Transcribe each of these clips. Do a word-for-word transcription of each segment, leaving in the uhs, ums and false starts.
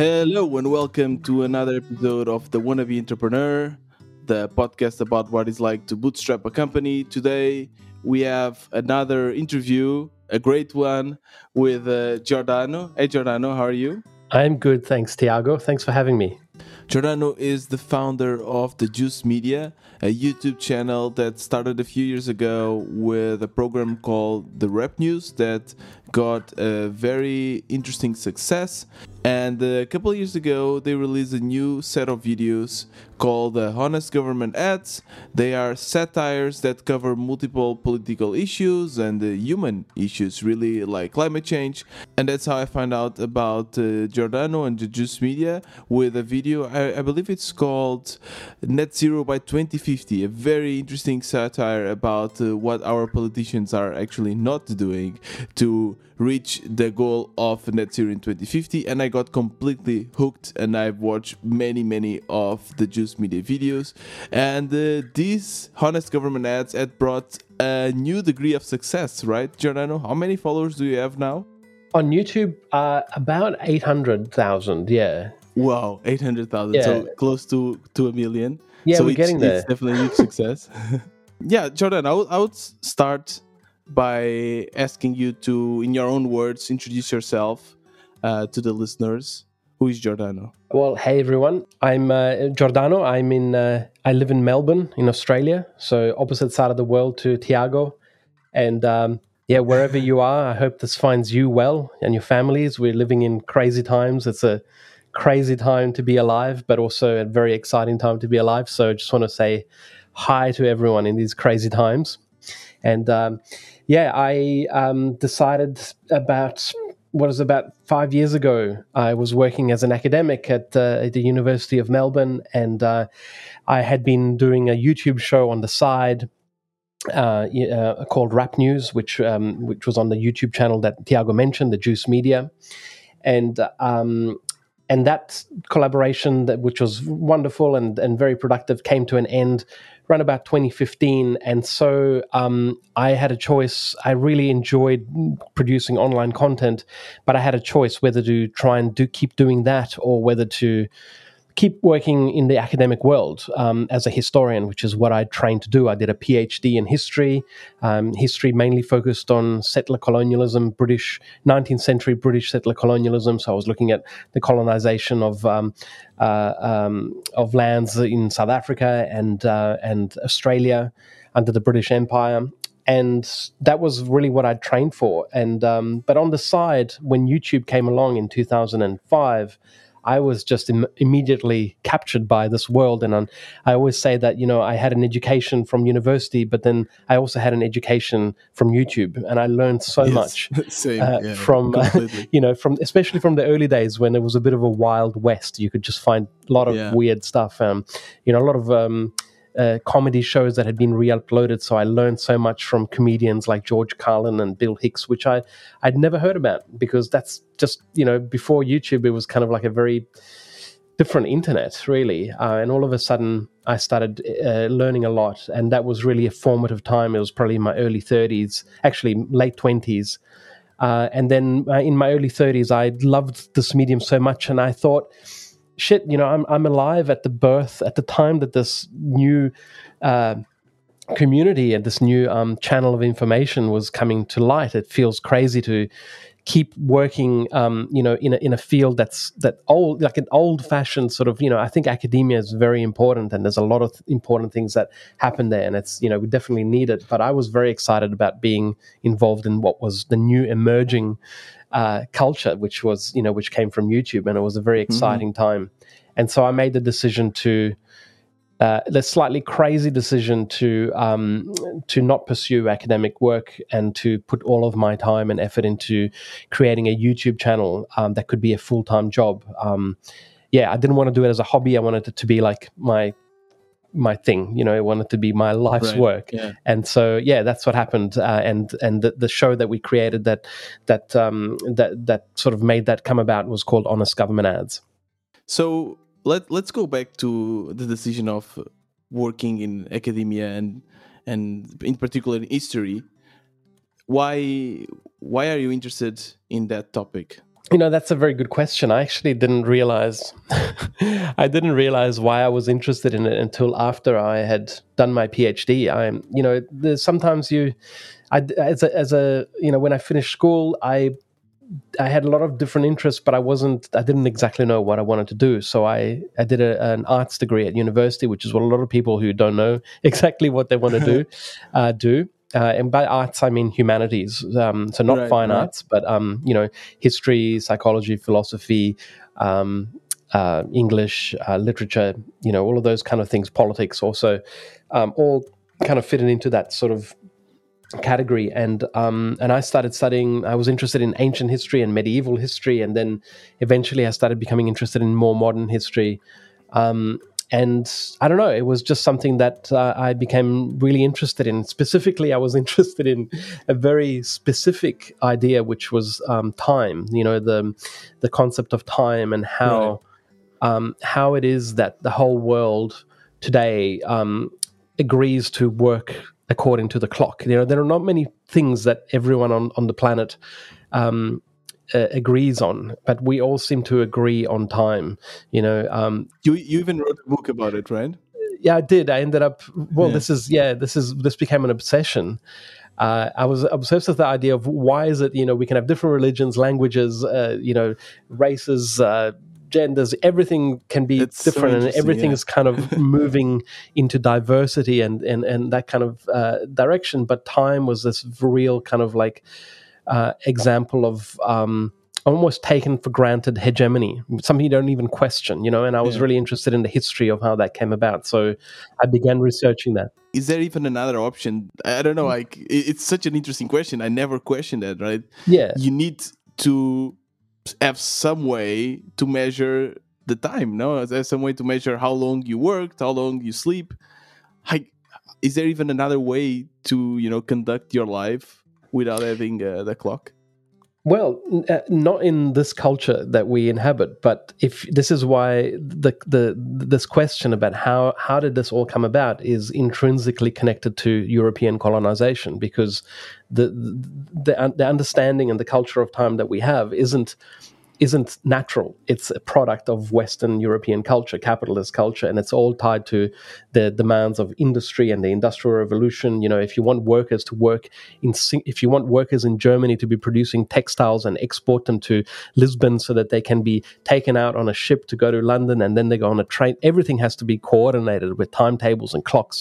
Hello and welcome to another episode of The Wannabe Entrepreneur, the podcast about what it's like to bootstrap a company. Today we have another interview, a great one, with uh, Giordano. Hey Giordano, how are you? I'm good, thanks Tiago. Thanks for having me. Giordano is the founder of The Juice Media, a YouTube channel that started a few years ago with a program called The Rap News that got a very interesting success. And a couple of years ago, they released a new set of videos called uh, Honest Government Ads. They are satires that cover multiple political issues and uh, human issues, really, like climate change. And that's how I found out about uh, Giordano and the Juice Media with a video, I, I believe it's called Net Zero by twenty fifty, a very interesting satire about uh, what our politicians are actually not doing to reach the goal of net zero in twenty fifty, and I got completely hooked, and I've watched many many of the Juice Media videos, and uh, these Honest Government Ads had brought a new degree of success, right Giordano? How many followers do you have now on YouTube? Uh, about eight hundred thousand. Yeah. Wow, eight hundred thousand. Yeah. So close to to a million. Yeah, so we're it's, getting there. It's definitely a huge success. Yeah, Giordano, I would, I would start by asking you to, in your own words, introduce yourself uh, to the listeners. Who is Giordano? Well, hey everyone. I'm uh, Giordano. I'm in. Uh, I live in Melbourne, in Australia, so opposite side of the world to Tiago. And um, yeah, wherever you are, I hope this finds you well and your families. We're living in crazy times. It's a crazy time to be alive, but also a very exciting time to be alive. So I just want to say hi to everyone in these crazy times. And um, yeah, I um, decided about, what is about five years ago, I was working as an academic at, uh, at the University of Melbourne, and uh, I had been doing a YouTube show on the side uh, uh, called Rap News, which um, which was on the YouTube channel that Tiago mentioned, the Juice Media. And um, and that collaboration, that which was wonderful and, and very productive, came to an end around about twenty fifteen, and so um, I had a choice. I really enjoyed producing online content, but I had a choice whether to try and do keep doing that or whether to keep working in the academic world um, as a historian, which is what I trained to do. I did a PhD in history, um, history mainly focused on settler colonialism, British nineteenth century British settler colonialism. So I was looking at the colonization of um, uh, um, of lands in South Africa and uh, and Australia under the British Empire. And that was really what I trained for. And um, but on the side, when YouTube came along in two thousand five, I was just im- immediately captured by this world. And um, I always say that, you know, I had an education from university, but then I also had an education from YouTube, and I learned so yes, much same, uh, yeah, from, uh, you know, from especially from the early days when it was a bit of a wild west. You could just find a lot of yeah. weird stuff, um, you know, a lot of um, uh, comedy shows that had been re-uploaded. So I learned so much from comedians like George Carlin and Bill Hicks, which I, I'd never heard about, because that's just, you know, before YouTube, it was kind of like a very different internet, really. Uh, and all of a sudden, I started uh, learning a lot. And that was really a formative time. It was probably in my early thirties, actually late twenties. Uh, and then uh, in my early thirties, I loved this medium so much. And I thought, shit, you know, I'm, I'm alive at the birth, at the time that this new uh, community and this new um, channel of information was coming to light. It feels crazy to keep working, um, you know, in a in a field that's that old, like an old-fashioned sort of, you know, I think academia is very important, and there's a lot of th- important things that happen there, and it's, you know, we definitely need it. But I was very excited about being involved in what was the new emerging uh, culture, which was, you know, which came from YouTube, and it was a very exciting mm-hmm. time. And so I made the decision to, uh, the slightly crazy decision to um, to not pursue academic work and to put all of my time and effort into creating a YouTube channel um, that could be a full-time job. Um, yeah, I didn't want to do it as a hobby. I wanted it to be like my my thing, you know, I wanted it to be my life's right. work. Yeah. And so, yeah, that's what happened. Uh, and and the, the show that we created that that um, that that sort of made that come about was called Honest Government Ads. So Let, let's go back to the decision of working in academia and and in particular in history. Why why are you interested in that topic? You know, that's a very good question. I actually didn't realize, I didn't realize why I was interested in it until after I had done my PhD. I, you know, there's sometimes you, I, as a, as a, you know, when I finished school, I, I had a lot of different interests, but I wasn't, I didn't exactly know what I wanted to do. So I, I did a, an arts degree at university, which is what a lot of people who don't know exactly what they want to do, uh, do. Uh, and by arts, I mean humanities. Um, so not right, fine right. arts, but, um, you know, history, psychology, philosophy, um, uh, English, uh, literature, you know, all of those kind of things, politics also, um, all kind of fitted into that sort of category. And um, and I started studying, I was interested in ancient history and medieval history. And then eventually I started becoming interested in more modern history. Um And I don't know, it was just something that uh, I became really interested in. Specifically, I was interested in a very specific idea, which was um, time, you know, the the concept of time and how right. um, how it is that the whole world today um, agrees to work according to the clock. You know, there are not many things that everyone on, on the planet um Uh, agrees on, but we all seem to agree on time, you know. Um, you you even wrote a book about it, right? Yeah, I did. I ended up. Well, yeah. this is yeah, this is this became an obsession. Uh, I was obsessed with the idea of why is it, you know, we can have different religions, languages, uh, you know, races, uh, genders, everything can be it's different, so and everything yeah. is kind of moving into diversity and and and that kind of uh, direction. But time was this real kind of like. Uh, example of um, almost taken for granted hegemony, something you don't even question, you know, and I was yeah. really interested in the history of how that came about. So I began researching that. Is there even another option? I don't know. Like, it's such an interesting question. I never questioned that, right? Yeah. You need to have some way to measure the time, no? There's some way to measure how long you worked, how long you sleep. Like, is there even another way to, you know, conduct your life without having uh, the clock? Well, uh, not in this culture that we inhabit. But if this is why the the this question about how how did this all come about is intrinsically connected to European colonization, because the the, the understanding and the culture of time that we have isn't. isn't natural. It's a product of Western European culture, capitalist culture, and it's all tied to the demands of industry and the Industrial Revolution. You know, if you want workers to work in, if you want workers in Germany to be producing textiles and export them to Lisbon so that they can be taken out on a ship to go to London and then they go on a train, everything has to be coordinated with timetables and clocks.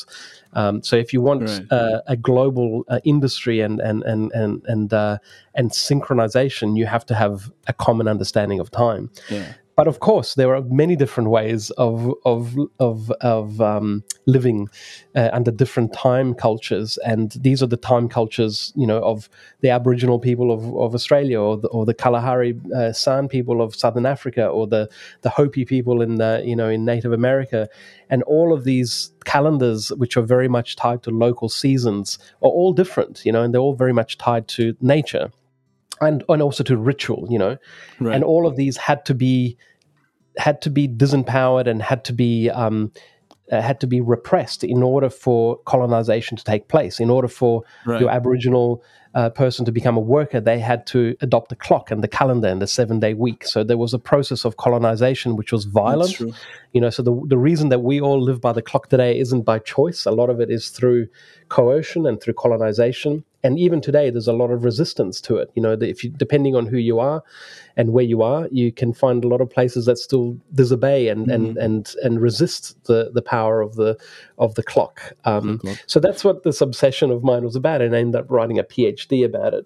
Um, so if you want right. uh, a global uh, industry and and and and and, uh, and synchronization, you have to have a common understanding of time. Yeah. But of course, there are many different ways of of of of um, living uh, under different time cultures, and these are the time cultures, you know, of the Aboriginal people of, of Australia, or the, or the Kalahari uh, San people of Southern Africa, or the, the Hopi people in the, you know, in Native America, and all of these calendars, which are very much tied to local seasons, are all different, you know, and they're all very much tied to nature. And and also to ritual, you know, right. and all of these had to be had to be disempowered and had to be um, uh, had to be repressed in order for colonization to take place. In order for right. your Aboriginal uh, person to become a worker, they had to adopt the clock and the calendar and the seven day week. So there was a process of colonization which was violent, you know. So the the reason that we all live by the clock today isn't by choice. A lot of it is through coercion and through colonization. And even today, there's a lot of resistance to it. You know, if you, depending on who you are and where you are, you can find a lot of places that still disobey and mm-hmm. and and and resist the, the power of the of the clock. Um, the clock. So that's what this obsession of mine was about, and I ended up writing a PhD about it,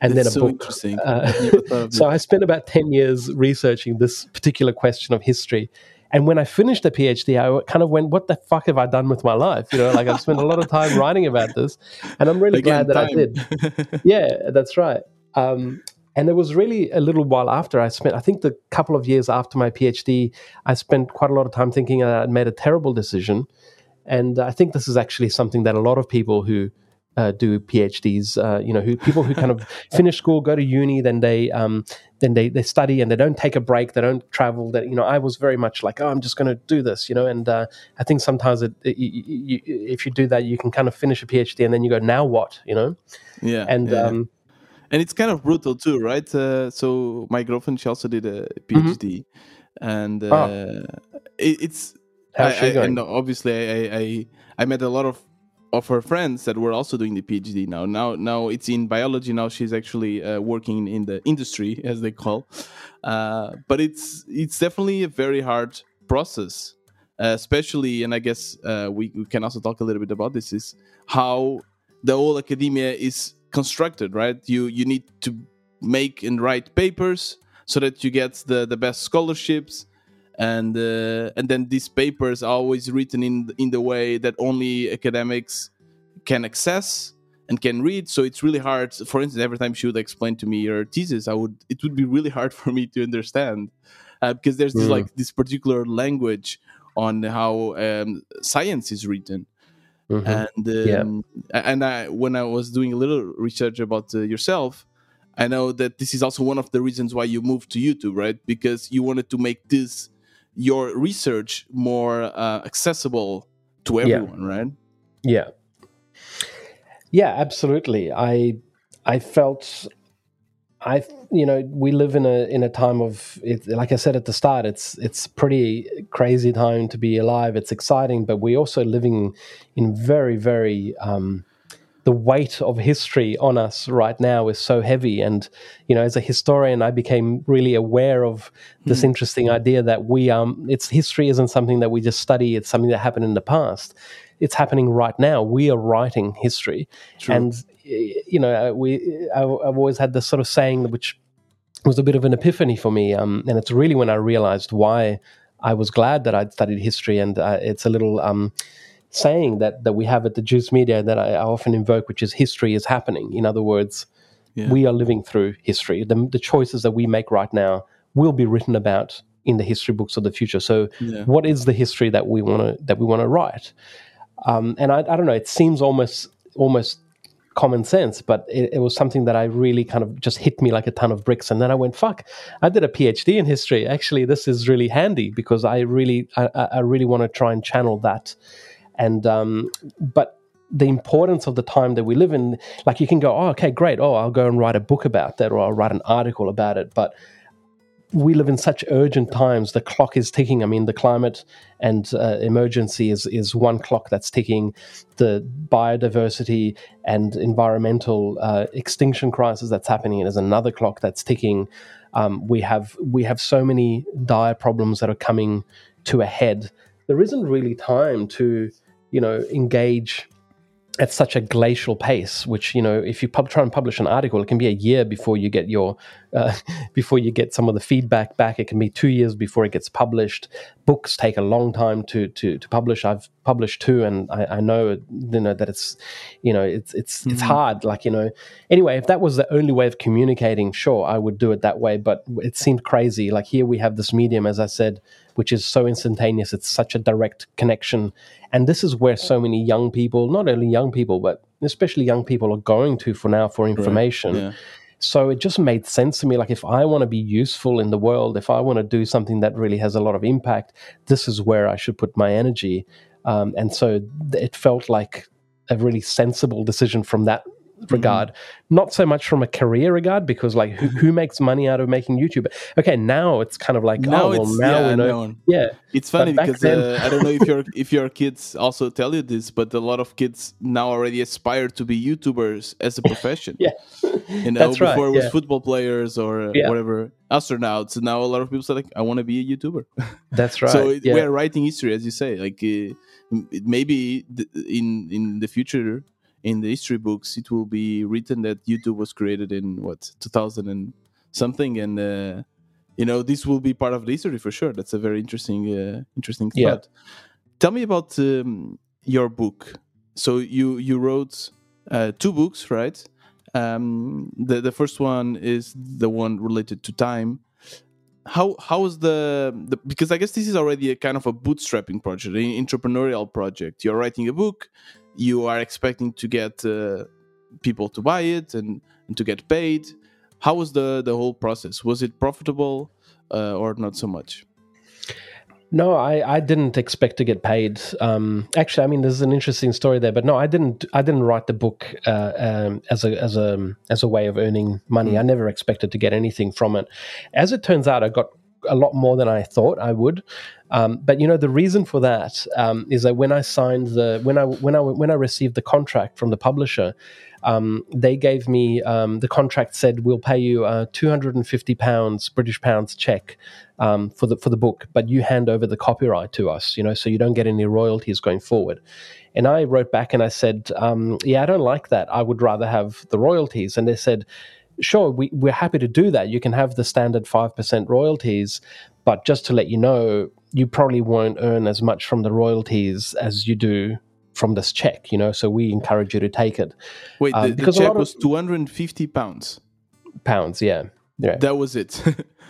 and that's then a so book. Interesting. Uh, so I spent about ten years researching this particular question of history. And when I finished the PhD, I kind of went, what the fuck have I done with my life? You know, like I've spent a lot of time writing about this, and I'm really Again, glad that time. I did. Yeah, that's right. Um, and it was really a little while after I spent, I think the couple of years after my PhD, I spent quite a lot of time thinking that I'd made a terrible decision. And I think this is actually something that a lot of people who Uh, do PhDs, uh, you know, who people who kind of finish school, go to uni, then they um, then they they study and they don't take a break, they don't travel. That you know, I was very much like, oh, I'm just going to do this, you know. And uh, I think sometimes it, it, you, you, if you do that, you can kind of finish a PhD and then you go, now what, you know? Yeah, and yeah. Um, And it's kind of brutal too, right? Uh, so my girlfriend, she also did a PhD, mm-hmm. and uh, oh. it, it's. How's she I, going? I, and obviously, I, I I met a lot of of her friends that were also doing the PhD now. Now, now it's in biology. Now she's actually uh, working in the industry, as they call. Uh, but it's it's definitely a very hard process, uh, especially. And I guess uh, we, we can also talk a little bit about this. Is how the whole academia is constructed, right? You you need to make and write papers so that you get the, the best scholarships. And uh, and then these papers are always written in in the way that only academics can access and can read. So it's really hard. For instance, every time she would explain to me her thesis, I would it would be really hard for me to understand uh, because there's this, yeah. like this particular language on how um, science is written. Mm-hmm. And um, yeah. and I when I was doing a little research about uh, yourself. I know that this is also one of the reasons why you moved to YouTube, right? Because you wanted to make this. Your research more uh, accessible to everyone, yeah. right? Yeah, yeah, absolutely. I, I felt, I, you know, we live in a in a time of, it, like I said at the start, it's it's pretty crazy time to be alive. It's exciting, but we're also living in very, very. Um, the weight of history on us right now is so heavy. And, you know, as a historian, I became really aware of this mm-hmm. interesting idea that we, um, it's history isn't something that we just study. It's something that happened in the past. It's happening right now. We are writing history. True. And, you know, we, I've always had this sort of saying, which was a bit of an epiphany for me. Um, and it's really when I realized why I was glad that I'd studied history. And uh, it's a little, um, saying that that we have at the Juice Media that I, I often invoke, which is history is happening. In other words, yeah. we are living through history. The, the choices that we make right now will be written about in the history books of the future. So yeah. what is the history that we want to that we want to write? Um, and I, I don't know, it seems almost almost common sense, but it, it was something that I really kind of just hit me like a ton of bricks. And then I went, fuck, I did a PhD in history. Actually, this is really handy because I really I, I really want to try and channel that. And, um, but the importance of the time that we live in, like you can go, oh, okay, great. Oh, I'll go and write a book about that, or I'll write an article about it. But we live in such urgent times. The clock is ticking. I mean, the climate and uh, emergency is, is one clock that's ticking. The biodiversity and environmental uh, extinction crisis that's happening is another clock that's ticking. Um, we have, we have so many dire problems that are coming to a head. There isn't really time to, you know, engage at such a glacial pace, which, you know, if you pub- try and publish an article, it can be a year before you get your, uh, before you get some of the feedback back. It can be two years before it gets published. Books take a long time to to, to publish. I've published two, and I, I know, you know, that it's, you know, it's it's mm-hmm. it's hard. Like, you know, anyway, if that was the only way of communicating, sure, I would do it that way. But it seemed crazy. Like here we have this medium, as I said, which is so instantaneous. It's such a direct connection. And this is where so many young people, not only young people, but especially young people are going to for now for information. Right. Yeah. So it just made sense to me. Like if I want to be useful in the world, if I want to do something that really has a lot of impact, this is where I should put my energy. Um, and so it felt like a really sensible decision from that regard, mm-hmm. not so much from a career regard, because like who, who makes money out of making YouTube? Okay, now it's kind of like now oh well now yeah, we know no yeah it's funny because then... uh, I don't know if your if your kids also tell you this, but a lot of kids now already aspire to be YouTubers as a profession. yeah you know That's before right. it was yeah. football players or yeah. whatever, astronauts. Now a lot of people say like I want to be a YouTuber. That's right. So it, yeah. we're writing history, as you say, like uh, maybe th- in in the future in the history books, it will be written that YouTube was created in, what, two thousand and something. And, uh, you know, this will be part of the history for sure. That's a very interesting uh, interesting thought. Yeah. Tell me about um, your book. So you, you wrote uh, two books, right? Um, the, the first one is the one related to time. How how is the, the because I guess this is already a kind of a bootstrapping project, an entrepreneurial project. You're writing a book. You are expecting to get uh, people to buy it and, and to get paid. How was the, the whole process? Was it profitable uh, or not so much? No, I, I didn't expect to get paid. Um, actually, I mean, there's an interesting story there, but no, I didn't. I didn't write the book uh, um, as a as a as a way of earning money. Mm. I never expected to get anything from it. As it turns out, I got a lot more than I thought I would. Um, but you know, the reason for that um, is that when I signed the when I when I when I received the contract from the publisher, um, they gave me um, the contract said we'll pay you uh, two hundred fifty pounds British pounds check. Um, for the for the book, but you hand over the copyright to us, you know, so you don't get any royalties going forward. And I wrote back and I said, um, yeah, I don't like that. I would rather have the royalties. And they said, sure, we, we're happy to do that. You can have the standard five percent royalties, but just to let you know, you probably won't earn as much from the royalties as you do from this check, you know, so we encourage you to take it. Wait, um, the, because the check was two hundred fifty pounds? Pounds, yeah. yeah. That was it.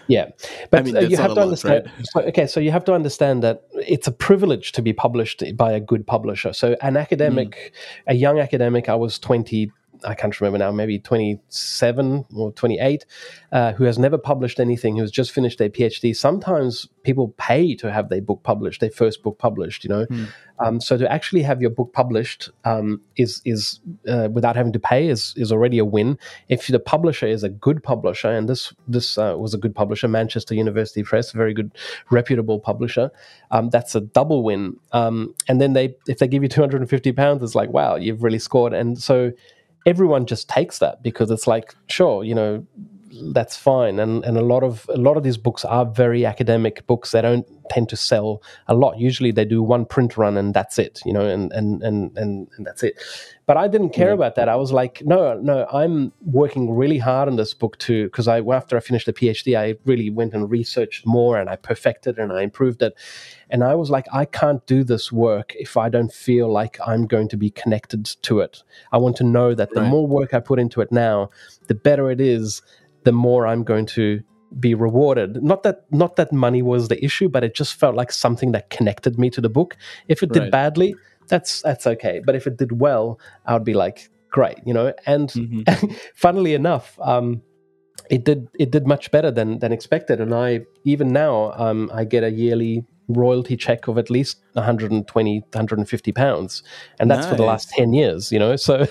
Yeah, but I mean, uh, you have to lot, understand. Right? So, okay, so you have to understand that it's a privilege to be published by a good publisher. So, an academic, mm. a young academic, I was twenty. I can't remember now, maybe twenty-seven or twenty-eight, uh, who has never published anything, who's just finished their PhD. Sometimes people pay to have their book published, their first book published, you know. Mm. Um, so to actually have your book published um, is is uh, without having to pay is is already a win. If the publisher is a good publisher, and this this uh, was a good publisher, Manchester University Press, very good, reputable publisher, um, that's a double win. Um, and then they if they give you two hundred fifty pounds, it's like, wow, you've really scored. And so everyone just takes that because it's like, sure, you know, that's fine. And and a lot of a lot of these books are very academic books. They don't tend to sell a lot. Usually they do one print run and that's it, you know, and and and and, and that's it. But I didn't care yeah. about that. I was like, no, no, I'm working really hard on this book too, because I after I finished the PhD, I really went and researched more and I perfected and I improved it. And I was like, I can't do this work if I don't feel like I'm going to be connected to it. I want to know that the right. more work I put into it now, the better it is, the more I'm going to be rewarded. Not that not that money was the issue, but it just felt like something that connected me to the book. If it did right. badly, that's that's okay. But if it did well, I would be like, great, you know. And, mm-hmm. and funnily enough, um, it did it did much better than than expected. And I even now um, I get a yearly royalty check of at least one hundred twenty, one hundred fifty pounds, and that's nice. For the last ten years, you know. So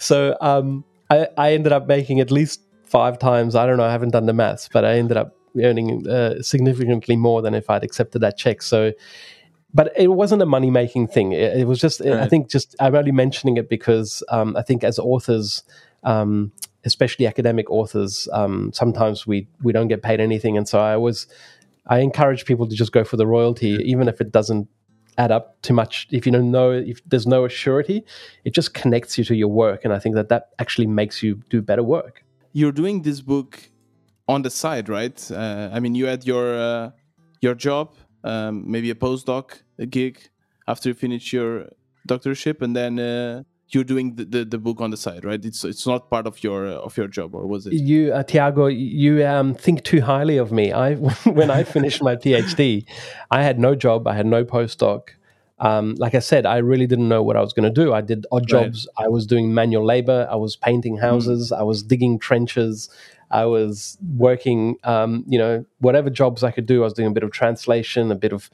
so um, I, I ended up making at least five times, I don't know, I haven't done the maths, but I ended up earning uh, significantly more than if I'd accepted that check. So, but it wasn't a money-making thing. It, it was just, right. I think just, I'm only mentioning it because um, I think as authors, um, especially academic authors, um, sometimes we, we don't get paid anything. And so I always, I encourage people to just go for the royalty, even if it doesn't add up too much. If you don't know, if there's no assurity, it just connects you to your work. And I think that that actually makes you do better work. You're doing this book on the side, right? Uh, I mean, you had your uh, your job, um, maybe a postdoc, a gig after you finish your doctorship, and then uh, you're doing the, the, the book on the side, right? It's it's not part of your of your job, or was it? You, uh, Tiago, you um, think too highly of me. I when I finished my PhD, I had no job, I had no postdoc. Um, like I said, I really didn't know what I was going to do. I did odd jobs. Right. I was doing manual labor. I was painting houses. Mm. I was digging trenches. I was working, um, you know, whatever jobs I could do. I was doing a bit of translation, a bit of,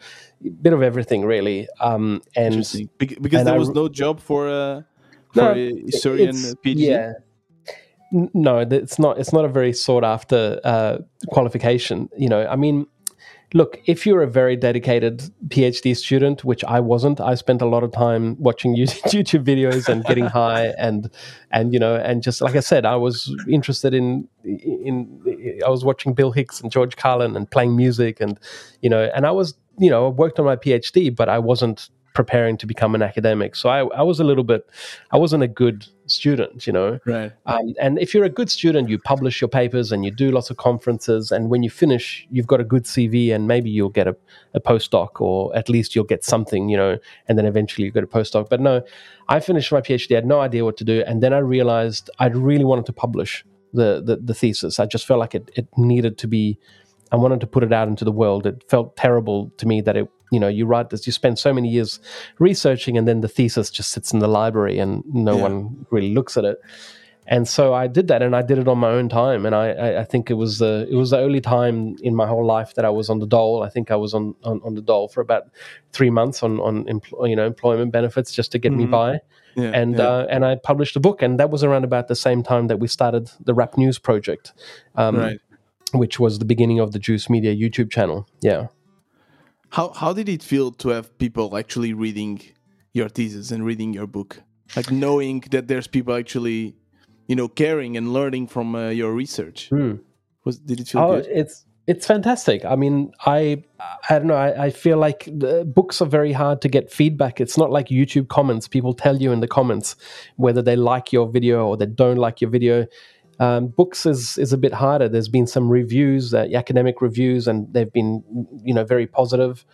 bit of everything, really. Um, and Interesting. Be- because and there was I, no job for a, for no, a historian PhD. Yeah. No, it's not. It's not a very sought after uh, qualification. You know, I mean. Look, if you're a very dedicated PhD student, which I wasn't, I spent a lot of time watching YouTube videos and getting high, and and you know, and just like I said, I was interested in in I was watching Bill Hicks and George Carlin and playing music, and you know, and I was you know I worked on my PhD, but I wasn't preparing to become an academic, so I, I was a little bit, I wasn't a good student, you know. Right. Um, and if you're a good student, you publish your papers and you do lots of conferences, and when you finish, you've got a good C V, and maybe you'll get a, a postdoc, or at least you'll get something, you know, and then eventually you get a postdoc. But no, I finished my PhD, I had no idea what to do, and then I realized I really wanted to publish the the, the thesis. I just felt like it, it needed to be, I wanted to put it out into the world. It felt terrible to me that it, you know, you write this, you spend so many years researching, and then the thesis just sits in the library and no yeah. one really looks at it. And so I did that, and I did it on my own time. And I, I, I think it was the it was the only time in my whole life that I was on the dole. I think I was on, on, on the dole for about three months on on empl- you know employment benefits just to get mm-hmm. me by. Yeah, and yeah. Uh, and I published a book, and that was around about the same time that we started the Rap News Project, um, right. which was the beginning of the Juice Media YouTube channel. Yeah. How how did it feel to have people actually reading your thesis and reading your book, like knowing that there's people actually, you know, caring and learning from uh, your research? Mm. Was did it feel oh, good? It's it's fantastic. I mean, I I don't know. I, I feel like the books are very hard to get feedback. It's not like YouTube comments. People tell you in the comments whether they like your video or they don't like your video. Um, books is, is a bit harder. There's been some reviews, uh, academic reviews, and they've been, you know, very positive.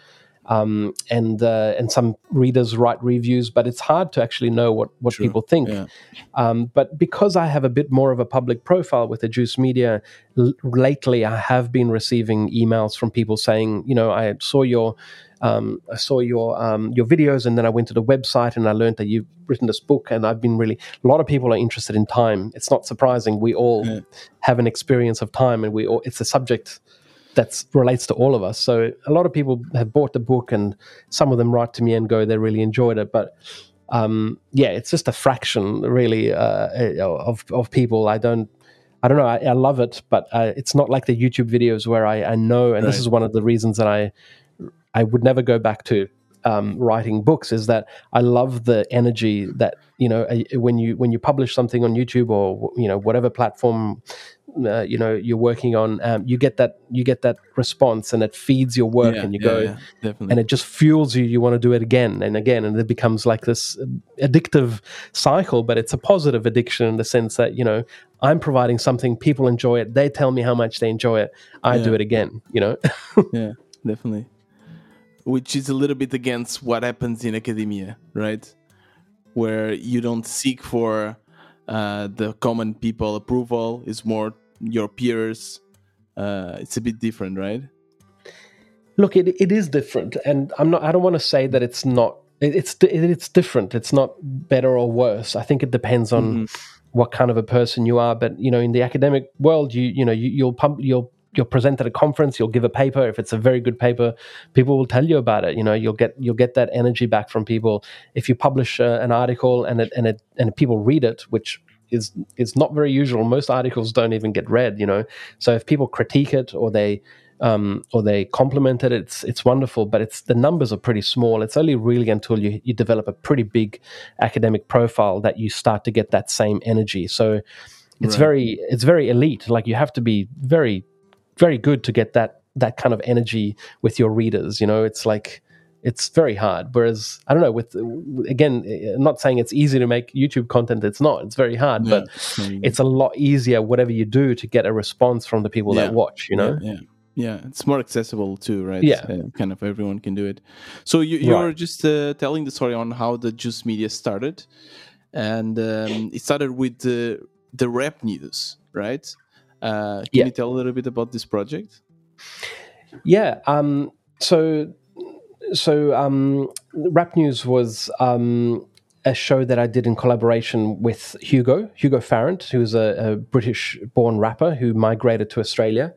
Um, and uh, and some readers write reviews, but it's hard to actually know what, what sure. people think. Yeah. Um, but because I have a bit more of a public profile with the Juice Media, l- lately I have been receiving emails from people saying, you know, I saw your um, I saw your um, your videos, and then I went to the website and I learned that you've written this book, and I've been really a lot of people are interested in time. It's not surprising. We all yeah. have an experience of time, and we all, it's a subject that relates to all of us. So a lot of people have bought the book, and some of them write to me and go, they really enjoyed it. But um, yeah, it's just a fraction, really, uh, of of people. I don't, I don't know. I, I love it, but uh, it's not like the YouTube videos where I, I know. And right. this is one of the reasons that I I would never go back to um, writing books, is that I love the energy that, you know, when you when you publish something on YouTube or, you know, whatever platform. Uh, you know, you're working on. Um, you get that. You get that response, and it feeds your work. Yeah, and you yeah, go, yeah, definitely. And it just fuels you. You want to do it again and again, and it becomes like this addictive cycle. But it's a positive addiction in the sense that, you know, I'm providing something, people enjoy it. They tell me how much they enjoy it. I yeah. do it again. You know. Yeah, definitely. Which is a little bit against what happens in academia, right? Where you don't seek for uh, the common people approval. It's more your peers, uh, it's a bit different, right? Look, it it is different, and I'm not. I don't want to say that it's not. It, it's it, it's different. It's not better or worse. I think it depends on mm-hmm. what kind of a person you are. But you know, in the academic world, you you know you, you'll pump you'll you'll present at a conference. You'll give a paper. If it's a very good paper, people will tell you about it. You know, you'll get you'll get that energy back from people. If you publish uh, an article and it and it and people read it, which is is not very usual. Most articles don't even get read, you know. So if people critique it or they um, or they compliment it, it's it's wonderful. But it's the numbers are pretty small. It's only really until you, you develop a pretty big academic profile that you start to get that same energy. So it's right. very it's very elite. Like you have to be very very good to get that that kind of energy with your readers. You know, it's like. It's very hard. Whereas, I don't know, with again, I'm not saying it's easy to make YouTube content. It's not. It's very hard. Yeah. But mm. it's a lot easier, whatever you do, to get a response from the people yeah. that watch, you know? Yeah, yeah. Yeah. It's more accessible too, right? Yeah. Uh, kind of everyone can do it. So you, you right. were just uh, telling the story on how the Juice Media started. And um, it started with the, the Rap News, right? Uh, can yeah. you tell a little bit about this project? Yeah. Um, so... So, um, Rap News was um, a show that I did in collaboration with Hugo, Hugo Farrant, who's a, a British-born rapper who migrated to Australia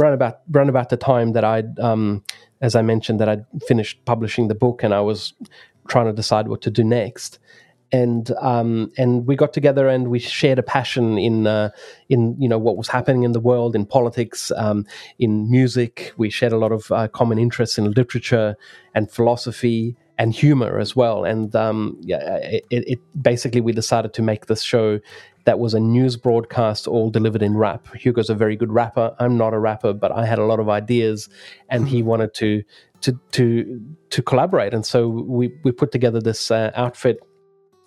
around about, around about the time that I'd, um, as I mentioned, that I'd finished publishing the book and I was trying to decide what to do next. And um, and we got together and we shared a passion in uh, in you know what was happening in the world, in politics, um, in music. We shared a lot of uh, common interests in literature and philosophy and humor as well. And um, yeah, it, it basically we decided to make this show that was a news broadcast all delivered in rap. Hugo's a very good rapper. I'm not a rapper, but I had a lot of ideas, and he wanted to to to to collaborate. And so we we put together this uh, outfit,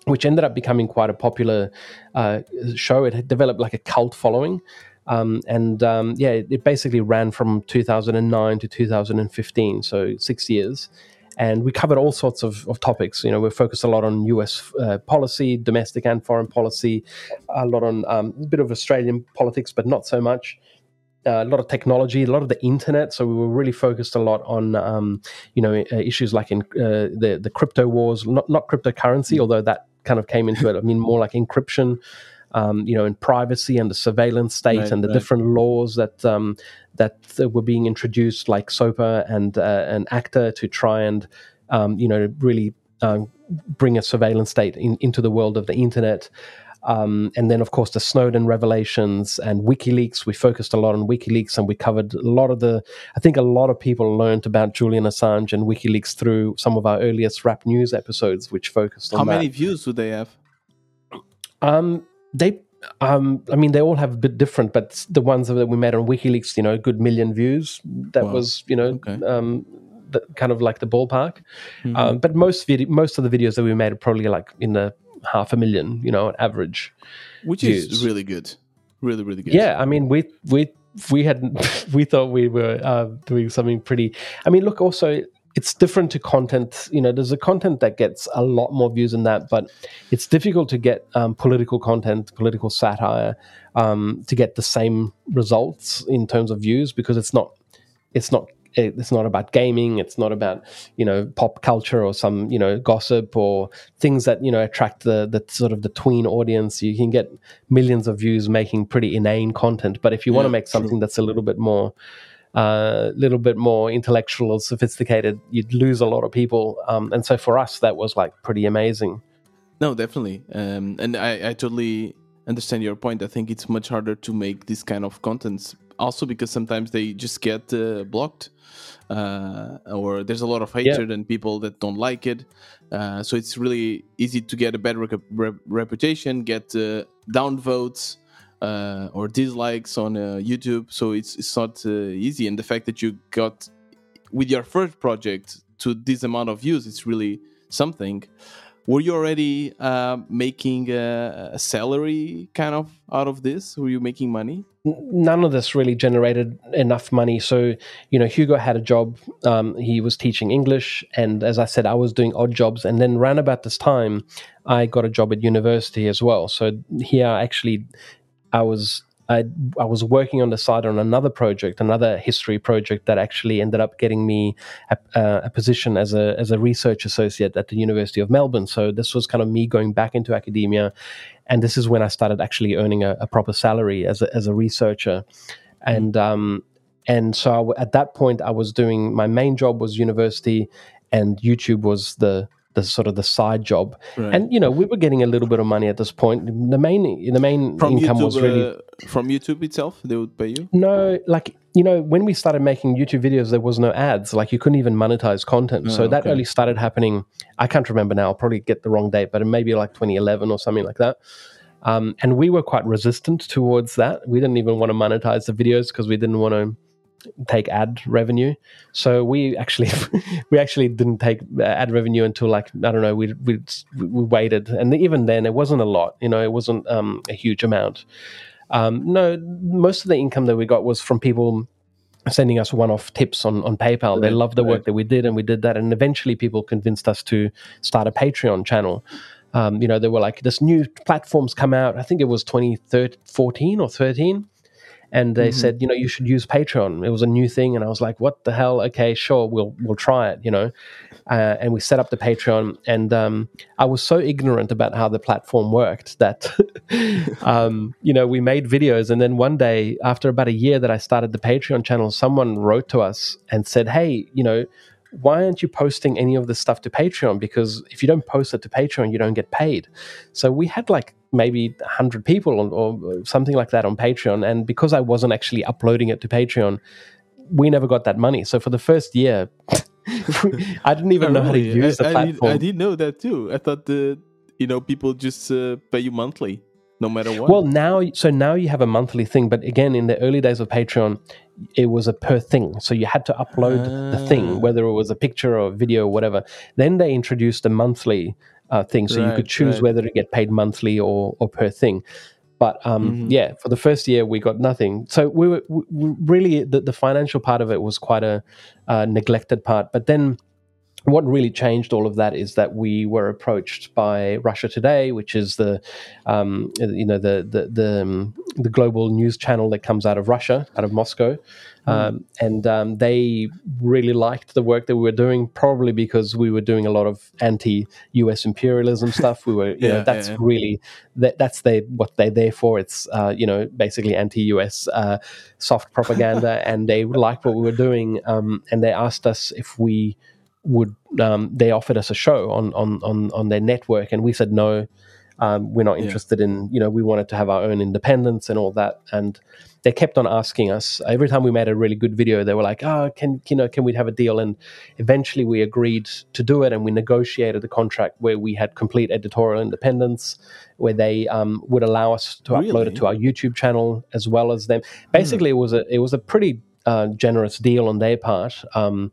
which ended up becoming quite a popular uh, show. It had developed like a cult following. Um, and, um, yeah, it, it basically ran from two thousand nine to two thousand fifteen, so six years. And we covered all sorts of, of topics. You know, we focused a lot on U S uh, policy, domestic and foreign policy, a lot on um, a bit of Australian politics, but not so much. Uh, a lot of technology, a lot of the internet. So we were really focused a lot on, um, you know, uh, issues like in uh, the, the crypto wars, not, not cryptocurrency, although that kind of came into it. I mean, more like encryption, um, you know, in privacy and the surveillance state right, and the right. different laws that um, that were being introduced, like SOPA and uh, and ACTA, to try and um, you know really uh, bring a surveillance state in, into the world of the internet. Um, and then, of course, the Snowden revelations and WikiLeaks. We focused a lot on WikiLeaks, and we covered a lot of the... I think a lot of people learned about Julian Assange and WikiLeaks through some of our earliest Rap News episodes, which focused on How that. many views do they have? Um, they, um, I mean, they all have a bit different, but the ones that we made on WikiLeaks, you know, a good million views. That wow. was, you know... Okay. Um, the, kind of like the ballpark. Mm-hmm. Um, but most video, most of the videos that we made are probably like in the half a million, you know, on average. Which views. is really good. Really, really good. Yeah, I mean, we we we had we thought we were uh, doing something pretty... I mean, look, also, it's different to content. You know, there's a content that gets a lot more views than that, but it's difficult to get um, political content, political satire, um, to get the same results in terms of views, because it's not it's not... It's not about gaming. It's not about, you know, pop culture or some, you know, gossip or things that, you know, attract the, the sort of the tween audience. You can get millions of views making pretty inane content. But if you yeah, want to make something true. that's a little bit more, a uh, little bit more intellectual or sophisticated, you'd lose a lot of people. Um, and so for us, that was like pretty amazing. No, definitely. Um, and I, I totally understand your point. I think it's much harder to make this kind of contents. Also, because sometimes they just get uh, blocked, uh, or there's a lot of hatred yeah. and people that don't like it. Uh, so it's really easy to get a bad rec- rep- reputation, get uh, downvotes uh, or dislikes on uh, YouTube. So it's it's not uh, easy. And the fact that you got with your first project to this amount of views, it's really something. Were you already uh, making a, a salary kind of out of this? Were you making money? None of this really generated enough money. So, you know, Hugo had a job. Um, he was teaching English. And as I said, I was doing odd jobs. And then around about this time, I got a job at university as well. So here, actually, I was... I, I was working on the side on another project, another history project that actually ended up getting me a, uh, a position as a as a research associate at the University of Melbourne. So this was kind of me going back into academia, and this is when I started actually earning a, a proper salary as a, as a researcher. And um, and so I w- at that point, I was doing my main job was university, and YouTube was the. the sort of the side job. Right. And, you know, we were getting a little bit of money at this point. The main the main from income YouTube, was really... Uh, from YouTube itself, they would pay you? No, like, you know, when we started making YouTube videos, there was no ads. Like, you couldn't even monetize content. Oh, so that okay. only started happening, I can't remember now, I'll probably get the wrong date, but it may be like twenty eleven or something like that. Um, and we were quite resistant towards that. We didn't even want to monetize the videos because we didn't want to take ad revenue. So we actually we actually didn't take ad revenue until like I don't know we we we waited, and even then it wasn't a lot, you know, it wasn't um, a huge amount. Um, no, most of the income that we got was from people sending us one-off tips on, on PayPal. Right, they loved the right. work that we did, and we did that, and eventually people convinced us to start a Patreon channel. Um, you know, they were like, this new platform's come out. I think it was twenty fourteen or thirteen. And they mm-hmm. said, you know, you should use Patreon. It was a new thing. And I was like, what the hell? Okay, sure, we'll we'll try it, you know. Uh, and we set up the Patreon. And um, I was so ignorant about how the platform worked that, um, you know, we made videos. And then one day, after about a year that I started the Patreon channel, someone wrote to us and said, hey, you know, why aren't you posting any of this stuff to Patreon? Because if you don't post it to Patreon, you don't get paid. So we had like maybe one hundred people on, or something like that on Patreon. And because I wasn't actually uploading it to Patreon, we never got that money. So for the first year, I didn't even know how to use I, the platform. I, I didn't know that too. I thought, the, you know, people just uh, pay you monthly. No matter what. Well, now, so now you have a monthly thing, but again, in the early days of Patreon, it was a per thing. So you had to upload uh, the thing, whether it was a picture or a video or whatever. Then they introduced a monthly uh, thing, so right, you could choose right. whether to get paid monthly or, or per thing. But um, mm-hmm. yeah, for the first year, we got nothing. So we were we really, the, the financial part of it was quite a uh, neglected part. But then what really changed all of that is that we were approached by Russia Today, which is the, um, you know, the the the, um, the global news channel that comes out of Russia, out of Moscow, mm. um, and um, they really liked the work that we were doing, probably because we were doing a lot of anti-U S imperialism stuff. We were, you yeah, know, that's yeah, yeah. really that, that's they what they're there for. It's uh, you know, basically anti-U S uh, soft propaganda, and they liked what we were doing, um, and they asked us if we. Would um, they offered us a show on on on on their network, and we said no, um, we're not interested yeah. in, you know, we wanted to have our own independence and all that. And they kept on asking us every time we made a really good video. They were like, oh, can you know, can we have a deal? And eventually we agreed to do it, and we negotiated a contract where we had complete editorial independence, where they um, would allow us to really? upload it to our YouTube channel as well as them. Basically, mm. it was a it was a pretty uh, generous deal on their part. Um,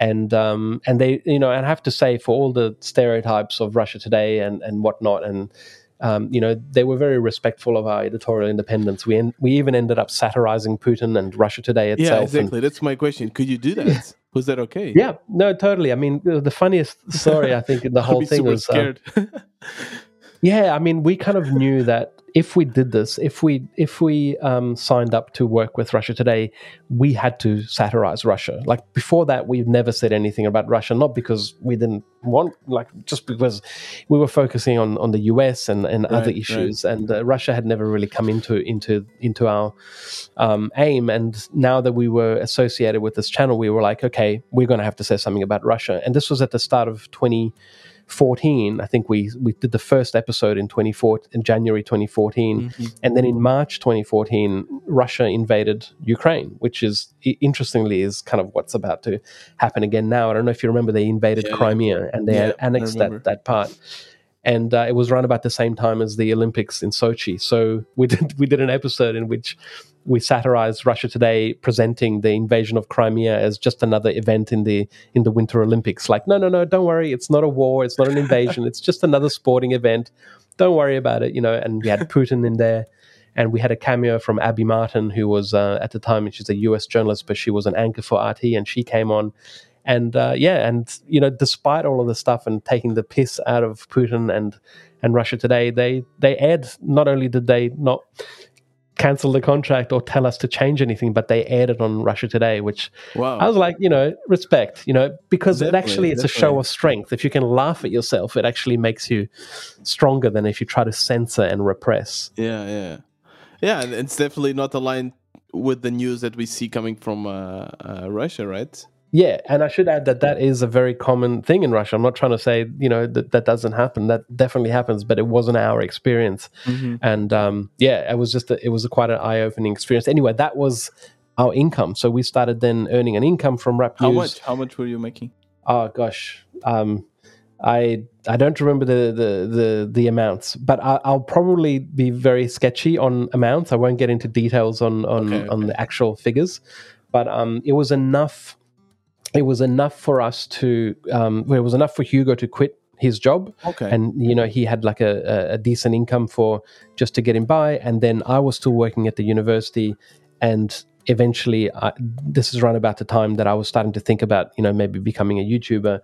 And um, and they, you know, and I have to say, for all the stereotypes of Russia Today and, and whatnot, and um, you know, they were very respectful of our editorial independence. We en- we even ended up satirizing Putin and Russia Today itself. Yeah, exactly. And that's my question. Could you do that? Yeah. Was that okay? Yeah, no, totally. I mean, the funniest story I think in the whole thing was. Scared. Uh, yeah, I mean, we kind of knew that if we did this, if we if we um, signed up to work with Russia Today, we had to satirize Russia. Like before that, we've never said anything about Russia, not because we didn't want, like just because we were focusing on, on the U S and, and right, other issues, right. and uh, Russia had never really come into into into our um, aim. And now that we were associated with this channel, we were like, okay, we're going to have to say something about Russia. And this was at the start of twenty fourteen, I think we we did the first episode in twenty fourteen, in January twenty fourteen, mm-hmm. and then in March twenty fourteen, Russia invaded Ukraine, which is interestingly is kind of what's about to happen again now. I don't know if you remember, they invaded yeah. Crimea and they yeah, annexed that that part, and uh, it was around about the same time as the Olympics in Sochi. So we did we did an episode in which we satirized Russia Today presenting the invasion of Crimea as just another event in the in the Winter Olympics. Like, no, no, no, don't worry. It's not a war. It's not an invasion. It's just another sporting event. Don't worry about it, you know. And we had Putin in there. And we had a cameo from Abby Martin, who was, uh, at the time, she's a U S journalist, but she was an anchor for R T, and she came on. And, uh, yeah, and, you know, despite all of the stuff and taking the piss out of Putin and, and Russia Today, they, they aired, not only did they not cancel the contract or tell us to change anything, but they aired on Russia Today, which wow. I was like, you know, respect, you know, because definitely, it actually it's definitely. a show of strength. If you can laugh at yourself, it actually makes you stronger than if you try to censor and repress. Yeah, yeah. Yeah, and it's definitely not aligned with the news that we see coming from uh, uh, Russia, right? Yeah, and I should add that that is a very common thing in Russia. I'm not trying to say, you know, that that doesn't happen. That definitely happens, but it wasn't our experience. Mm-hmm. And um, yeah, it was just a, it was a quite an eye-opening experience. Anyway, that was our income. So we started then earning an income from rap news. How much? How much were you making? Oh gosh, um, I I don't remember the the the, the amounts, but I, I'll probably be very sketchy on amounts. I won't get into details on on, okay, okay. on the actual figures, but um, it was enough. It was enough for us to, um, well, it was enough for Hugo to quit his job. Okay. And, you know, he had like a, a decent income for just to get him by. And then I was still working at the university. And eventually, I, this is around about the time that I was starting to think about, you know, maybe becoming a YouTuber.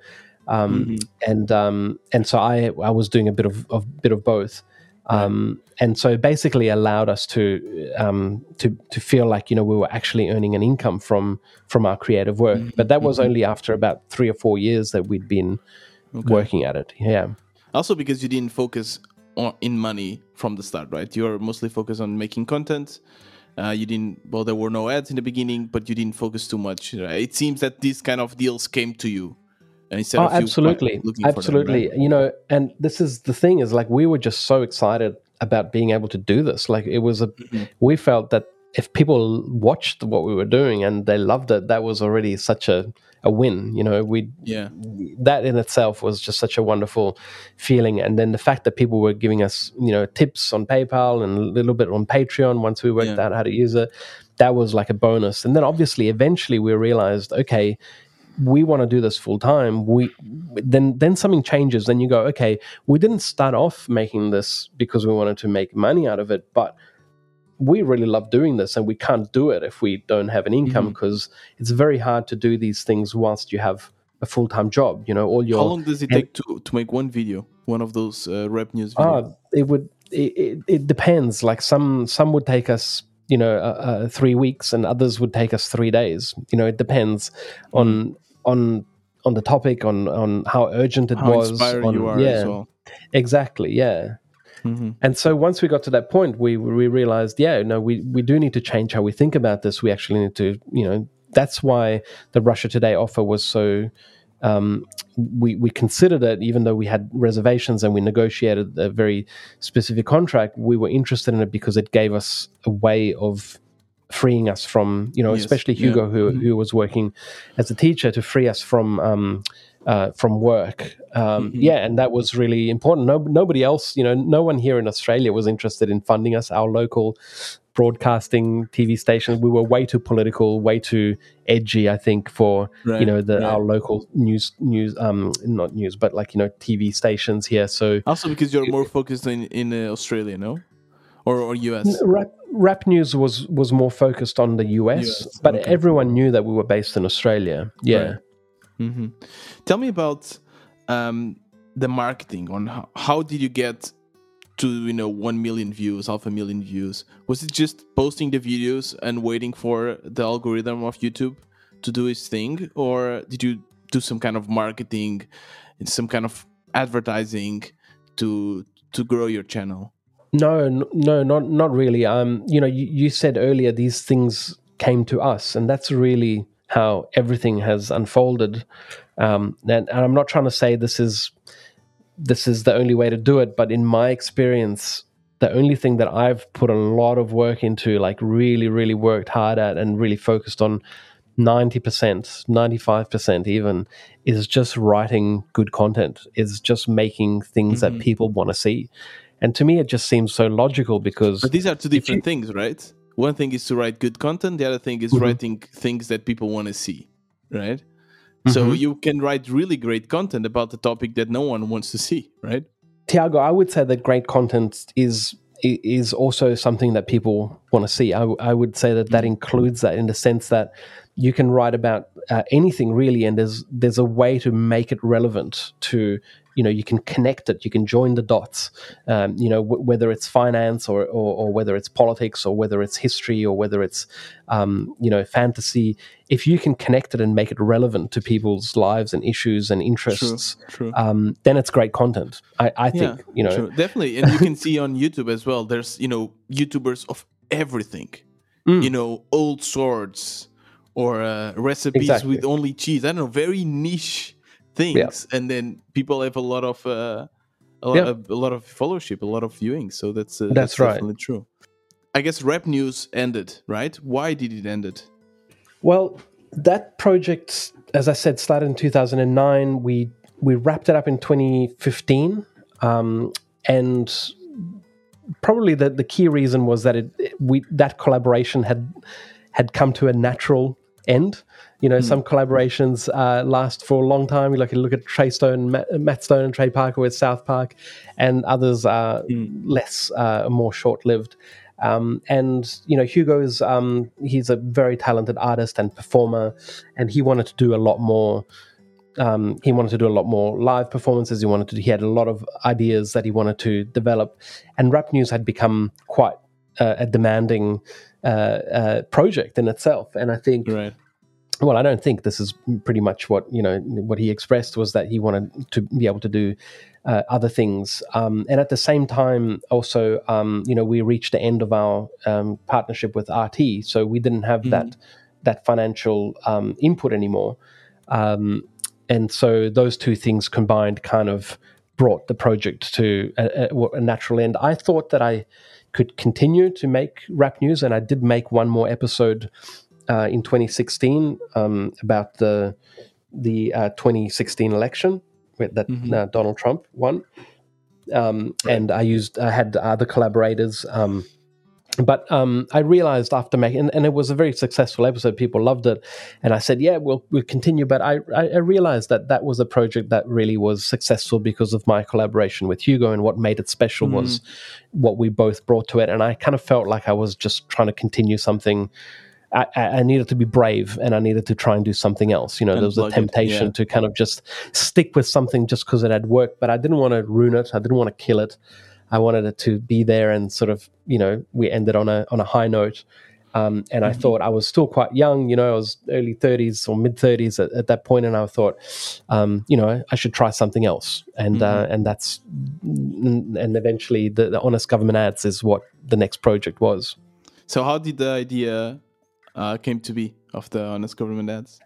Um, mm-hmm. And um, and so I I was doing a bit of, of bit of both. Um, and so it basically allowed us to um, to to feel like, you know, we were actually earning an income from from our creative work. Mm-hmm. But that was mm-hmm. only after about three or four years that we'd been okay. working at it. Yeah. Also because you didn't focus on in money from the start, right? You were mostly focused on making content. Uh, you didn't. Well, there were no ads in the beginning, but you didn't focus too much. Right? It seems that these kind of deals came to you. Instead oh, of absolutely, you absolutely. Them, right? You know, and this is the thing is like we were just so excited about being able to do this. Like it was a, mm-hmm. we felt that if people watched what we were doing and they loved it, that was already such a, a win. You know, we yeah. that in itself was just such a wonderful feeling. And then the fact that people were giving us, you know, tips on PayPal and a little bit on Patreon once we worked yeah. out how to use it, that was like a bonus. And then obviously, eventually, we realized, okay. we want to do this full time. We then then something changes. Then you go, okay, we didn't start off making this because we wanted to make money out of it, but we really love doing this, and we can't do it if we don't have an income because mm-hmm. it's very hard to do these things whilst you have a full-time job. You know, all your. How long does it take to, to make one video, one of those uh, rap news videos? Ah, it would. It, it, it depends. Like some some would take us, you know, uh, uh, three weeks, and others would take us three days. You know, it depends on on on the topic, on on how urgent it how was. How inspired on, you are, yeah, as well. Exactly. Yeah. Mm-hmm. And so once we got to that point, we we realized, yeah, no, we we do need to change how we think about this. We actually need to, you know, that's why the Russia Today offer was so. Um, we we considered it, even though we had reservations and we negotiated a very specific contract. We were interested in it because it gave us a way of freeing us from, you know, yes. especially Hugo, yeah. who mm-hmm. who was working as a teacher, to free us from um, uh, from work. Um, mm-hmm. Yeah, and that was really important. No, nobody else, you know, no one here in Australia was interested in funding us. Our local broadcasting T V station, we were way too political, way too edgy, I think, for right, you know the, right. our local news news um not news but like, you know, T V stations here. So also because you're more focused in in uh, Australia, no, or or U S. Rap, rap news was was more focused on the U S, U S but okay. everyone knew that we were based in Australia. Yeah. Right. Mm-hmm. Tell me about um the marketing on how, how did you get to, you know, one million views, half a million views? Was it just posting the videos and waiting for the algorithm of YouTube to do its thing? Or did you do some kind of marketing, some kind of advertising to to grow your channel? No, no, not not really. Um, you know, you, you said earlier these things came to us, and that's really how everything has unfolded. Um, and, and I'm not trying to say this is... this is the only way to do it, but in my experience, the only thing that I've put a lot of work into, like really, really worked hard at and really focused on ninety percent, ninety-five percent even, is just writing good content, is just making things mm-hmm. that people want to see. And to me, it just seems so logical because... But these are two different you, things, right? One thing is to write good content. The other thing is mm-hmm. writing things that people want to see, right? So mm-hmm. you can write really great content about the topic that no one wants to see, right? Tiago, I would say that great content is is also something that people want to see. I, I would say that that includes that in the sense that you can write about uh, anything really, and there's there's a way to make it relevant to, you know, you can connect it, you can join the dots, um, you know, w- whether it's finance or, or or whether it's politics or whether it's history or whether it's, um, you know, fantasy. If you can connect it and make it relevant to people's lives and issues and interests, true, true. Um, then it's great content. I, I think, yeah, you know. True. Definitely. And you can see on YouTube as well, there's, you know, YouTubers of everything, mm. you know, old swords. Or uh, recipes exactly. with only cheese. I don't know, very niche things, yeah. and then people have a lot of uh, a, lot yeah. of a lot of followership, a lot of viewing. So that's uh, that's, that's right. definitely true. I guess rap news ended, right? Why did it end it? Well, that project, as I said, started in two thousand nine. We we wrapped it up in twenty fifteen, um, and probably the the key reason was that it we that collaboration had. had come to a natural end. You know, mm. some collaborations uh, last for a long time. Like you look at Trey Stone, Matt, Matt Stone and Trey Parker with South Park, and others are mm. less, uh, more short-lived. Um, and, you know, Hugo is, um, he's a very talented artist and performer, and he wanted to do a lot more. Um, he wanted to do a lot more live performances. He wanted to, he had a lot of ideas that he wanted to develop. And rap news had become quite uh, a demanding Uh, uh, project in itself, and I think, right. well, I don't think this is pretty much what you know. What he expressed was that he wanted to be able to do uh, other things, um, and at the same time, also, um, you know, we reached the end of our um, partnership with R T, so we didn't have mm-hmm. that that financial um, input anymore, um, and so those two things combined kind of brought the project to a, a, a natural end. I thought that I. could continue to make rap news, and I did make one more episode uh, in twenty sixteen um, about the the uh, twenty sixteen election that mm-hmm. uh, Donald Trump won, um, right. and I used I had other collaborators, um, but um, I realized after making and, and it was a very successful episode. People loved it, and I said, "Yeah, we'll we'll continue." But I I realized that that was a project that really was successful because of my collaboration with Hugo, and what made it special mm-hmm. was what we both brought to it. And I kind of felt like I was just trying to continue something I, I needed to be brave and I needed to try and do something else. You know, and there was a temptation it, yeah. to kind of just stick with something just because it had worked, but I didn't want to ruin it. I didn't want to kill it. I wanted it to be there and sort of, you know, we ended on a on a high note. Um, and I mm-hmm. thought I was still quite young, you know, I was early thirties or mid thirties at, at that point, and I thought, um, you know, I should try something else, and mm-hmm. uh, and that's and eventually the, the Honest Government Ads is what the next project was. So how did the idea uh, came to be of the Honest Government Ads?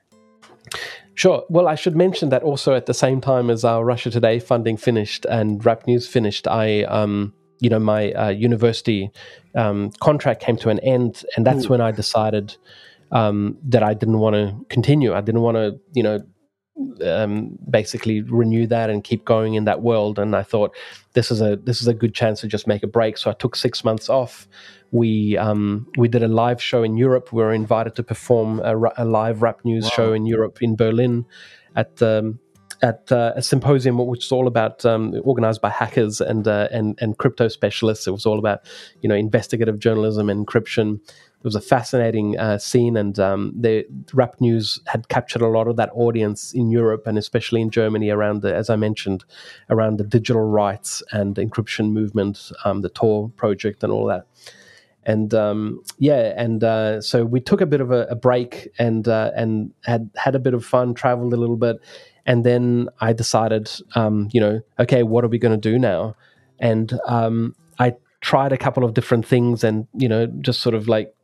Sure. Well, I should mention that also at the same time as our Russia Today funding finished and Rap News finished, I. Um, you know, my uh, university um, contract came to an end, and that's Ooh. when I decided um, that I didn't want to continue. I didn't want to, you know, um, basically renew that and keep going in that world. And I thought this is a this is a good chance to just make a break. So I took six months off. We um, we did a live show in Europe. We were invited to perform a, a live Rap News wow. show in Europe in Berlin at the um, at uh, a symposium, which is all about um, organized by hackers and, uh, and and crypto specialists. It was all about, you know, investigative journalism and encryption. It was a fascinating uh, scene, and um, the Rap News had captured a lot of that audience in Europe and especially in Germany around the, as I mentioned, around the digital rights and encryption movement, um, the Tor project and all that. And um, yeah, and uh, so we took a bit of a, a break and uh, and had had a bit of fun, traveled a little bit. And then I decided, um, you know, okay, what are we going to do now? And um, I tried a couple of different things and, you know, just sort of like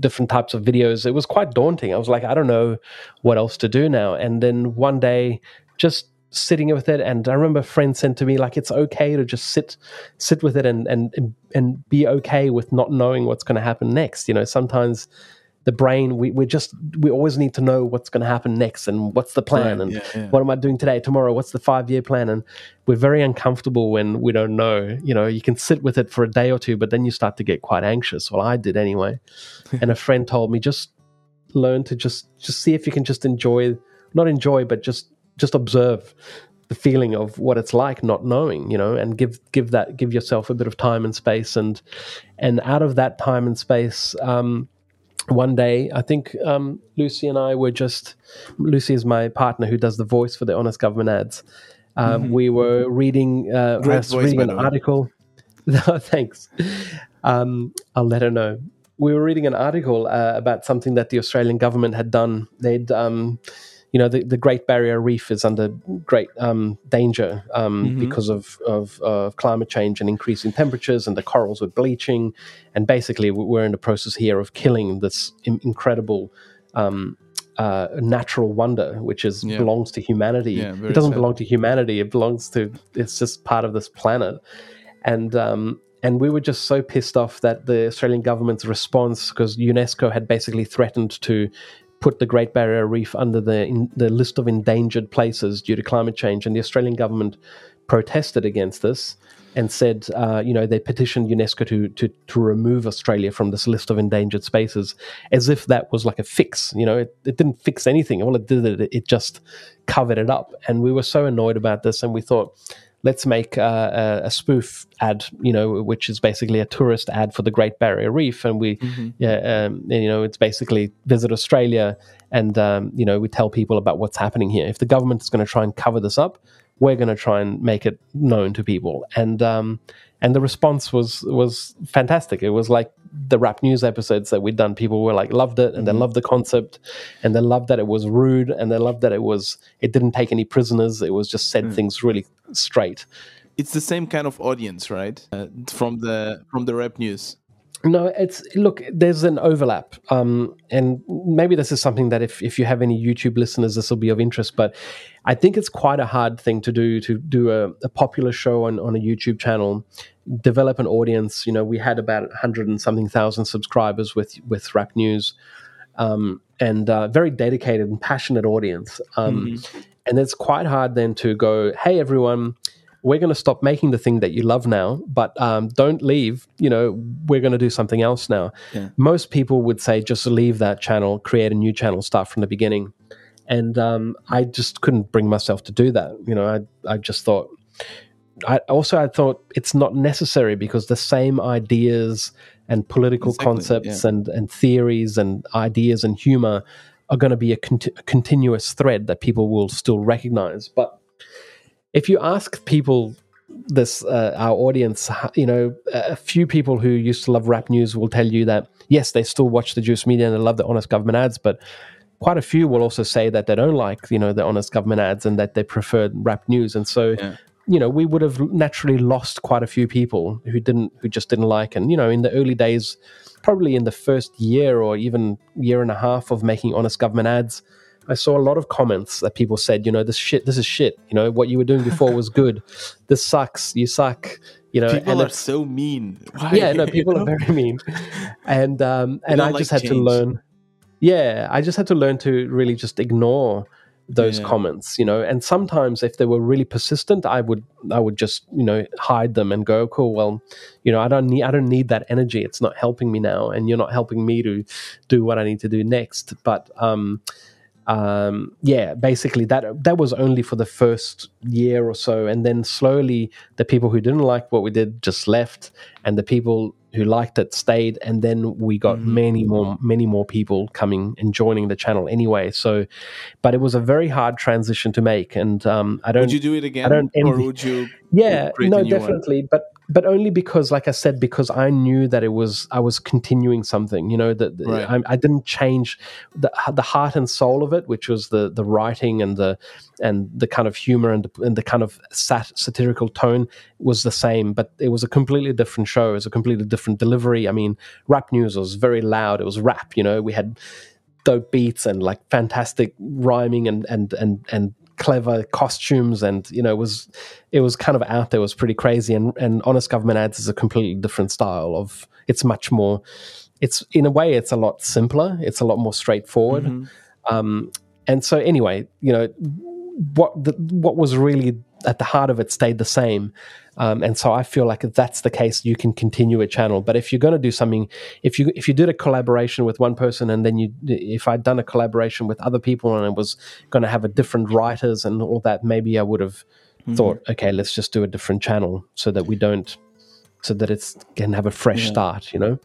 different types of videos. It was quite daunting. I was like, I don't know what else to do now. And then one day just sitting with it, and I remember a friend said to me, like, it's okay to just sit sit with it and and and be okay with not knowing what's going to happen next. You know, sometimes the brain, we we just we always need to know what's going to happen next and what's the plan, right, and yeah, yeah. what am I doing today, tomorrow, what's the five-year plan, and we're very uncomfortable when we don't know. You know, you can sit with it for a day or two, but then you start to get quite anxious. Well, I did anyway. And a friend told me, just learn to just just see if you can just enjoy, not enjoy, but just just observe the feeling of what it's like not knowing, you know, and give give that give yourself a bit of time and space, and and out of that time and space, um one day, I think um, Lucy and I were just, Lucy is my partner who does the voice for the Honest Government Ads. Um, mm-hmm. We were reading, uh, I was reading an article. No, thanks. Um, I'll let her know. We were reading an article uh, about something that the Australian government had done. They'd, um, you know, the, the Great Barrier Reef is under great um, danger um, mm-hmm. because of, of, of climate change and increasing temperatures, and the corals were bleaching. And basically, we're in the process here of killing this incredible um, uh, natural wonder, which is yeah. belongs to humanity. Yeah, it doesn't sad. belong to humanity. It belongs to, it's just part of this planet. And um, and we were just so pissed off that the Australian government's response, because UNESCO had basically threatened to put the Great Barrier Reef under the in, the list of endangered places due to climate change. And the Australian government protested against this and said, uh, you know, they petitioned UNESCO to, to to remove Australia from this list of endangered spaces, as if that was like a fix. You know, it, it didn't fix anything. All it did, it, it just covered it up. And we were so annoyed about this, and we thought, let's make uh, a, a spoof ad, you know, which is basically a tourist ad for the Great Barrier Reef. And we, mm-hmm. yeah, um, and, you know, it's basically visit Australia and, um, you know, we tell people about what's happening here. If the government is going to try and cover this up, we're going to try and make it known to people. And um, and the response was was fantastic. It was like the Rap News episodes that we'd done. People were like, loved it, and mm-hmm. they loved the concept, and they loved that it was rude, and they loved that it was it didn't take any prisoners. It was just said mm. things really straight. It's the same kind of audience, right? Uh, from the from the Rap News. No, it's look, there's an overlap. Um, and maybe this is something that if, if you have any YouTube listeners, this will be of interest. But I think it's quite a hard thing to do, to do a, a popular show on, on a YouTube channel, develop an audience. You know, we had about one hundred and something thousand subscribers with, with Rap News, um, and a uh, very dedicated and passionate audience. Um, mm-hmm. And it's quite hard then to go, hey, everyone, we're going to stop making the thing that you love now, but um, don't leave. You know, we're going to do something else now. Yeah. Most people would say just leave that channel, create a new channel, start from the beginning. And um, I just couldn't bring myself to do that. You know, I I just thought, I also I thought it's not necessary because the same ideas and political exactly, concepts yeah. and, and theories and ideas and humor are going to be a, cont- a continuous thread that people will still recognize. But if you ask people, this uh, our audience, you know, a few people who used to love rap news will tell you that, yes, they still watch the Juice Media and they love the Honest Government Ads, but quite a few will also say that they don't like, you know, the Honest Government Ads and that they prefer rap news. And so, yeah. you know, we would have naturally lost quite a few people who didn't, who just didn't like. And, you know, in the early days, probably in the first year or even year and a half of making Honest Government Ads, I saw a lot of comments that people said, you know, this shit, this is shit. You know, what you were doing before was good. This sucks. You suck. You know, people and are so mean. Why? Yeah, no, people you know? are very mean. And um, and I like just had change. to learn. Yeah, I just had to learn to really just ignore those yeah. comments, you know. And sometimes if they were really persistent, I would I would just, you know, hide them and go, cool, well, you know, I don't need I don't need that energy. It's not helping me now, and you're not helping me to do what I need to do next. But um Um, yeah, basically that that was only for the first year or so, and then slowly the people who didn't like what we did just left, and the people who liked it stayed, and then we got mm-hmm. many more many more people coming and joining the channel anyway. So, but it was a very hard transition to make, and um, I don't. Would you do it again? I don't envy, or would you? Yeah, no, definitely, one? but. But only because, like I said, because I knew that it was I was continuing something, you know, that right. I, I didn't change the the heart and soul of it, which was the, the writing and the and the kind of humor and the, and the kind of sat, satirical tone was the same, but it was a completely different show. It was a completely different delivery. I mean, rap news was very loud. It was rap, you know. We had dope beats and like fantastic rhyming and and and and. clever costumes, and you know, it was it was kind of out there. It was pretty crazy, and and Honest Government Ads is a completely different style of. It's much more. It's in a way, it's a lot simpler. It's a lot more straightforward. Mm-hmm. Um, and so, anyway, you know, what the, what was really at the heart of it stayed the same. Um, and so, I feel like if that's the case, you can continue a channel. But if you're going to do something, if you if you did a collaboration with one person, and then you, if I'd done a collaboration with other people, and it was going to have a different writers and all that, maybe I would have mm-hmm. thought, okay, let's just do a different channel so that we don't, so that it's can have a fresh yeah. start, you know?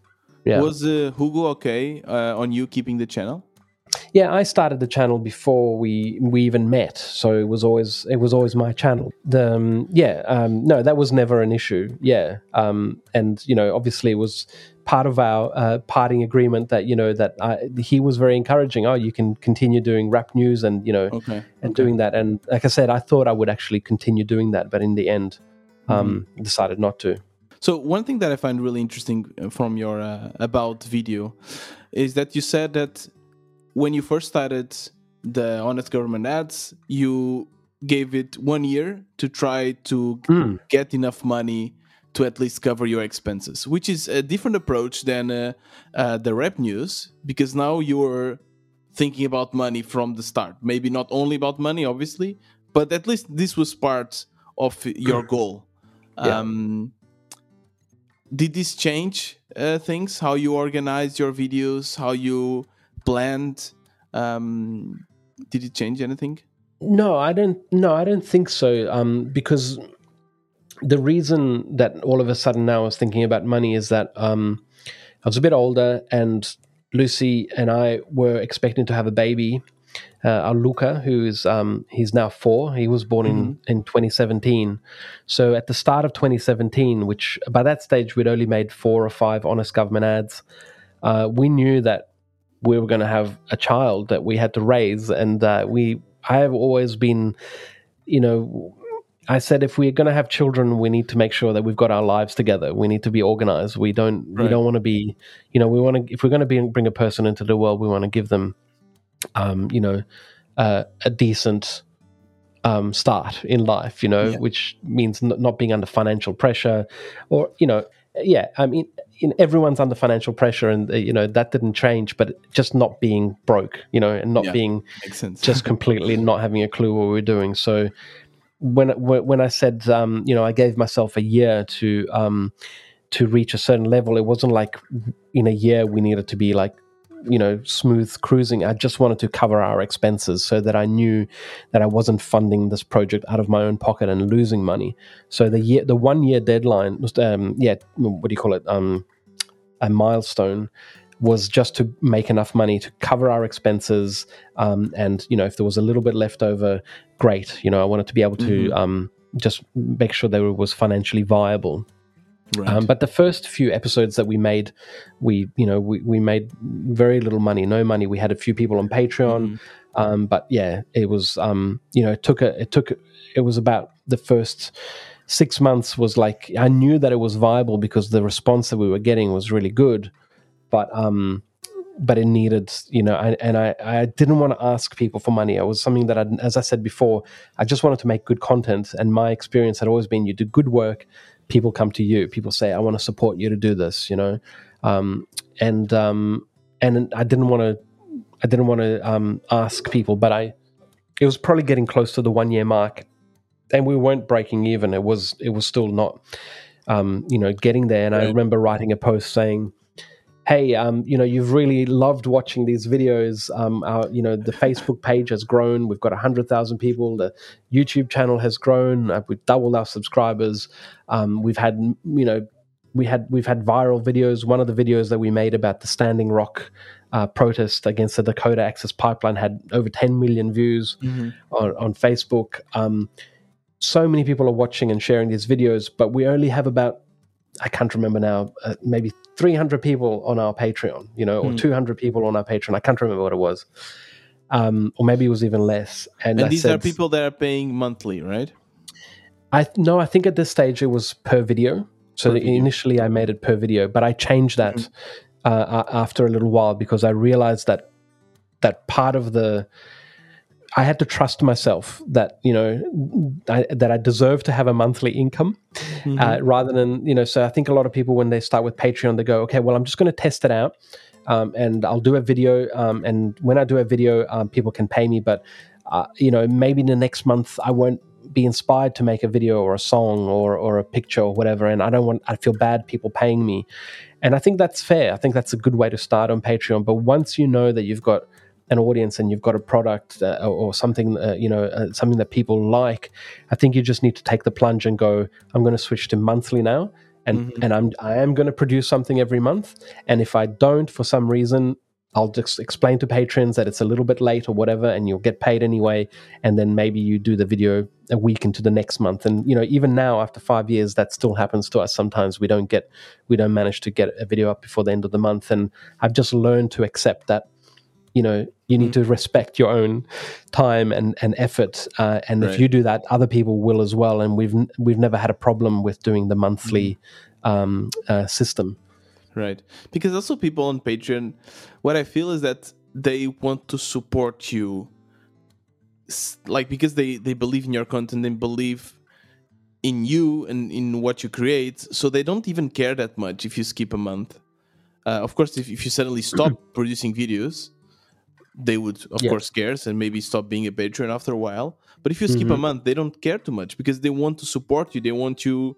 Yeah. Was uh, Hugo okay uh, on you keeping the channel? Yeah, I started the channel before we we even met, so it was always it was always my channel. The, um, yeah, um, no, that was never an issue. Yeah, um, and you know, obviously, it was part of our uh, parting agreement that you know that I, he was very encouraging. Oh, you can continue doing rap news, and you know, okay. and okay. doing that. And like I said, I thought I would actually continue doing that, but in the end, um, mm-hmm. decided not to. So one thing that I find really interesting from your uh, about video is that you said that. When you first started the Honest Government Ads, you gave it one year to try to mm. get enough money to at least cover your expenses, which is a different approach than uh, uh, the rap news, because now you're thinking about money from the start. Maybe not only about money, obviously, but at least this was part of your goal. Yeah. Um, did this change uh, things? How you organize your videos? How you... planned um did it change anything? No i don't no i don't think so um because the reason that all of a sudden now I was thinking about money is that um I was a bit older, and Lucy and I were expecting to have a baby, uh, our Luca, who is um he's now four. He was born mm-hmm. in in twenty seventeen, so at the start of twenty seventeen, which by that stage we'd only made four or five Honest Government Ads, uh we knew that we were going to have a child that we had to raise. And uh, we, I have always been, you know, I said, if we're going to have children, we need to make sure that we've got our lives together. We need to be organized. We don't, right. we don't want to be, you know, we want to, if we're going to be, bring a person into the world, we want to give them, um, you know, uh, a decent um, start in life, you know, yeah. which means n- not being under financial pressure or, you know, yeah, I mean, in, everyone's under financial pressure, and uh, you know that didn't change. But just not being broke, you know, and not yeah, being just completely not having a clue what we were doing. So when when I said, um, you know, I gave myself a year to um, to reach a certain level, it wasn't like in a year we needed to be like you know, smooth cruising. I just wanted to cover our expenses so that I knew that I wasn't funding this project out of my own pocket and losing money. So the year, the one year deadline was, um, yeah, what do you call it? Um, a milestone was just to make enough money to cover our expenses. Um, and, you know, if there was a little bit left over, great. You know, I wanted to be able to mm-hmm. um, just make sure that it was financially viable. Right. Um, but the first few episodes that we made, we you know we, we made very little money, no money. We had a few people on Patreon, mm-hmm. um, but yeah, it was um, you know it took a it took it was about the first six months was like I knew that it was viable because the response that we were getting was really good, but um, but it needed you know I, and I I didn't want to ask people for money. It was something that I, as I said before, I just wanted to make good content, and my experience had always been you do good work. People come to you. People say, "I want to support you to do this," you know, um, and um, and I didn't want to, I didn't want to um, ask people, but I, it was probably getting close to the one year mark, and we weren't breaking even. It was, it was still not, um, you know, getting there. And right. I remember writing a post saying, "Hey, um, you know, you've really loved watching these videos. Um, our, you know, the Facebook page has grown. We've got a hundred thousand people. The YouTube channel has grown. We've doubled our subscribers. Um, we've had, you know, we had we've had viral videos. One of the videos that we made about the Standing Rock uh, protest against the Dakota Access Pipeline had over ten million views mm-hmm. on, on Facebook. Um, so many people are watching and sharing these videos, but we only have about." I can't remember now, uh, maybe three hundred people on our Patreon, you know, or mm. two hundred people on our Patreon. I can't remember what it was. Um, or maybe it was even less. And, and I these said, are people that are paying monthly, right? I No, I think at this stage it was per video. So per video. Initially I made it per video, but I changed that mm. uh, after a little while because I realized that that part of the... I had to trust myself that, you know, I, that I deserve to have a monthly income mm-hmm. uh, rather than, you know, so I think a lot of people when they start with Patreon, they go, okay, well, I'm just going to test it out um, and I'll do a video. Um, and when I do a video, um, people can pay me. But, uh, you know, maybe in the next month I won't be inspired to make a video or a song or, or a picture or whatever. And I don't want, I feel bad people paying me. And I think that's fair. I think that's a good way to start on Patreon. But once you know that you've got an audience and you've got a product uh, or something, uh, you know, uh, something that people like, I think you just need to take the plunge and go, I'm going to switch to monthly now. And, mm-hmm. and I'm, I am going to produce something every month. And if I don't, for some reason, I'll just explain to patrons that it's a little bit late or whatever, and you'll get paid anyway. And then maybe you do the video a week into the next month. And, you know, even now after five years, that still happens to us. Sometimes we don't get, we don't manage to get a video up before the end of the month. And I've just learned to accept that, you know, you need mm-hmm. to respect your own time and, and effort. Uh, and right. if you do that, other people will as well. And we've we've never had a problem with doing the monthly um, uh, system. Right. Because also people on Patreon, what I feel is that they want to support you. Like, because they, they believe in your content and believe in you and in what you create. So they don't even care that much if you skip a month. Uh, of course, if, if you suddenly stop producing videos, they would, of yeah. course, care and maybe stop being a patron after a while. But if you skip mm-hmm. a month, they don't care too much because they want to support you. They want you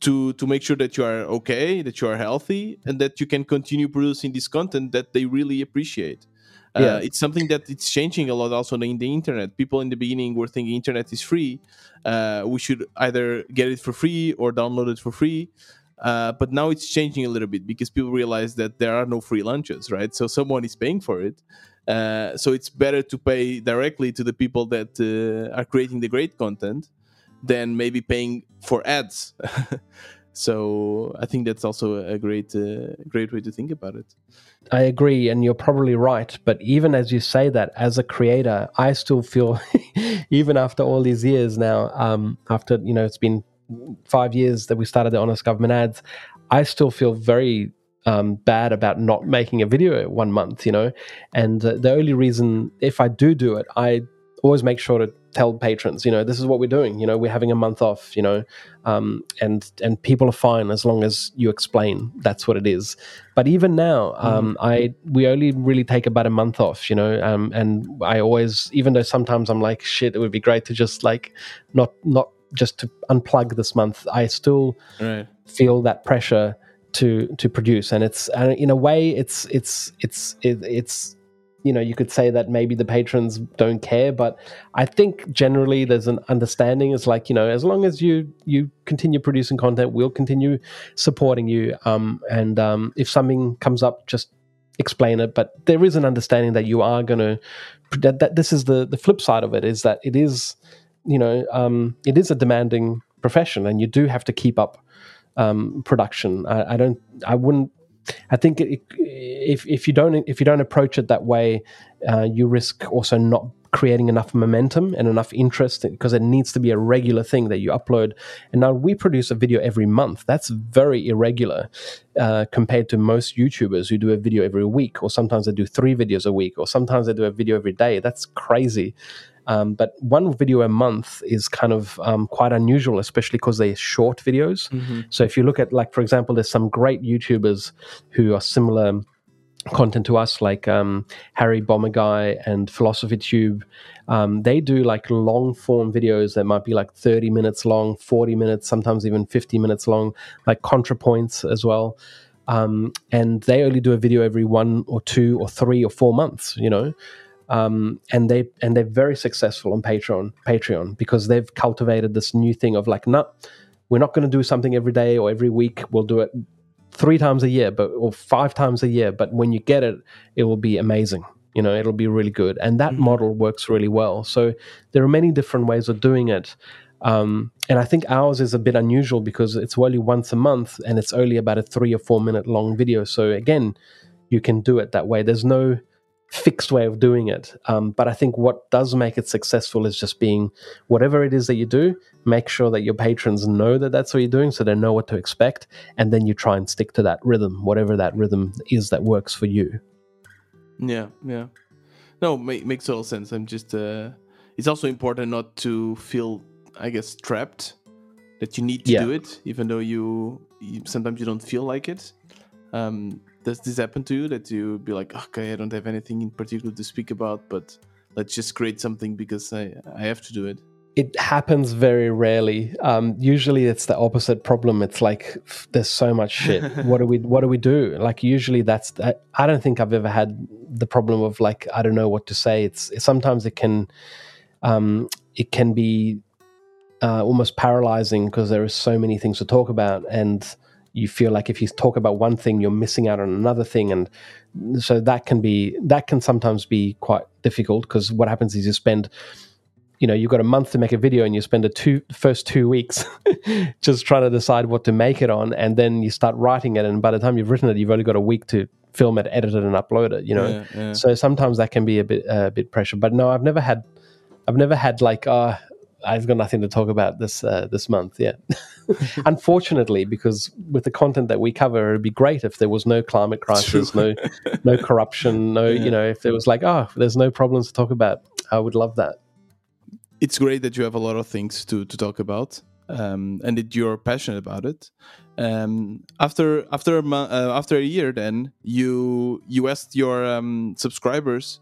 to to make sure that you are okay, that you are healthy, and that you can continue producing this content that they really appreciate. Yeah. Uh, it's something that it's changing a lot also in the internet. People in the beginning were thinking internet is free. Uh, we should either get it for free or download it for free. Uh, but now it's changing a little bit because people realize that there are no free lunches, right? So someone is paying for it. Uh, so it's better to pay directly to the people that uh, are creating the great content than maybe paying for ads. So I think that's also a great, uh, great way to think about it. I agree, and you're probably right. But even as you say that, as a creator, I still feel, even after all these years now, um, after, you know, it's been five years that we started the Honest Government Ads, I still feel very... Um, bad about not making a video one month, you know, and uh, the only reason if I do do it, I always make sure to tell patrons, you know, this is what we're doing, you know, we're having a month off, you know, um, and and people are fine as long as you explain that's what it is. But even now, um, mm-hmm. I we only really take about a month off, you know, um, and I always, even though sometimes I'm like, shit, it would be great to just like not not just to unplug this month. I still right. feel that pressure to to produce, and it's and in a way it's it's it's it, it's you know, you could say that maybe the patrons don't care, but I think generally there's an understanding. It's like, you know, as long as you you continue producing content, we'll continue supporting you. Um, and um, if something comes up, just explain it. But there is an understanding that you are going to that, that this is the the flip side of it, is that it is, you know, um, it is a demanding profession, and you do have to keep up um, production. I, I don't, I wouldn't. I think it, if if you don't if you don't approach it that way, uh, you risk also not creating enough momentum and enough interest, because it needs to be a regular thing that you upload. And now we produce a video every month. That's very irregular uh, compared to most YouTubers who do a video every week, or sometimes they do three videos a week, or sometimes they do a video every day. That's crazy. Um, but one video a month is kind of um, quite unusual, especially because they're short videos. Mm-hmm. So if you look at, like, for example, there's some great YouTubers who are similar content to us, like um, Harry Bomber Guy and Philosophy Tube. Um, they do, like, long form videos that might be like thirty minutes long, forty minutes, sometimes even fifty minutes long, like ContraPoints as well. Um, and they only do a video every one or two or three or four months, you know. Um, and they and they're very successful on Patreon, Patreon, because they've cultivated this new thing of like, no, nah, we're not going to do something every day or every week. We'll do it three times a year, but or five times a year. But when you get it, it will be amazing. You know, it'll be really good, and that mm-hmm. model works really well. So there are many different ways of doing it, um, and I think ours is a bit unusual because it's only once a month, and it's only about a three or four minute long video. So again, you can do it that way. There's no fixed way of doing it, um, but I think what does make it successful is just being, whatever it is that you do, make sure that your patrons know that that's what you're doing, so they know what to expect, and then you try and stick to that rhythm, whatever that rhythm is that works for you. Yeah, yeah. No, make, makes total sense. I'm just uh, it's also important not to feel, I guess, trapped that you need to yeah. do it, even though you, you sometimes you don't feel like it. Um, Does this happen to you, that you be like, okay, I don't have anything in particular to speak about, but let's just create something because I, I have to do it? It happens very rarely. Um, usually it's the opposite problem. It's like, there's so much shit. What do we What do we do? Like, usually that's, I, I don't think I've ever had the problem of like, I don't know what to say. It's sometimes it can, um, it can be uh, almost paralyzing, because there are so many things to talk about, and you feel like if you talk about one thing, you're missing out on another thing. And so that can be, that can sometimes be quite difficult, because what happens is you spend, you know, you've got a month to make a video, and you spend the two, first two weeks just trying to decide what to make it on. And then you start writing it, and by the time you've written it, you've only got a week to film it, edit it, and upload it, you know? Yeah, yeah. So sometimes that can be a bit, a uh, bit pressure, but no, I've never had, I've never had like, uh, I've got nothing to talk about this uh, this month, yeah. Unfortunately, because with the content that we cover, it would be great if there was no climate crisis, no no corruption, no, yeah. you know, if it was like, oh, there's no problems to talk about. I would love that. It's great that you have a lot of things to, to talk about, um, and that you're passionate about it. Um, after after a month, uh, after a year, then, you, you asked your um, subscribers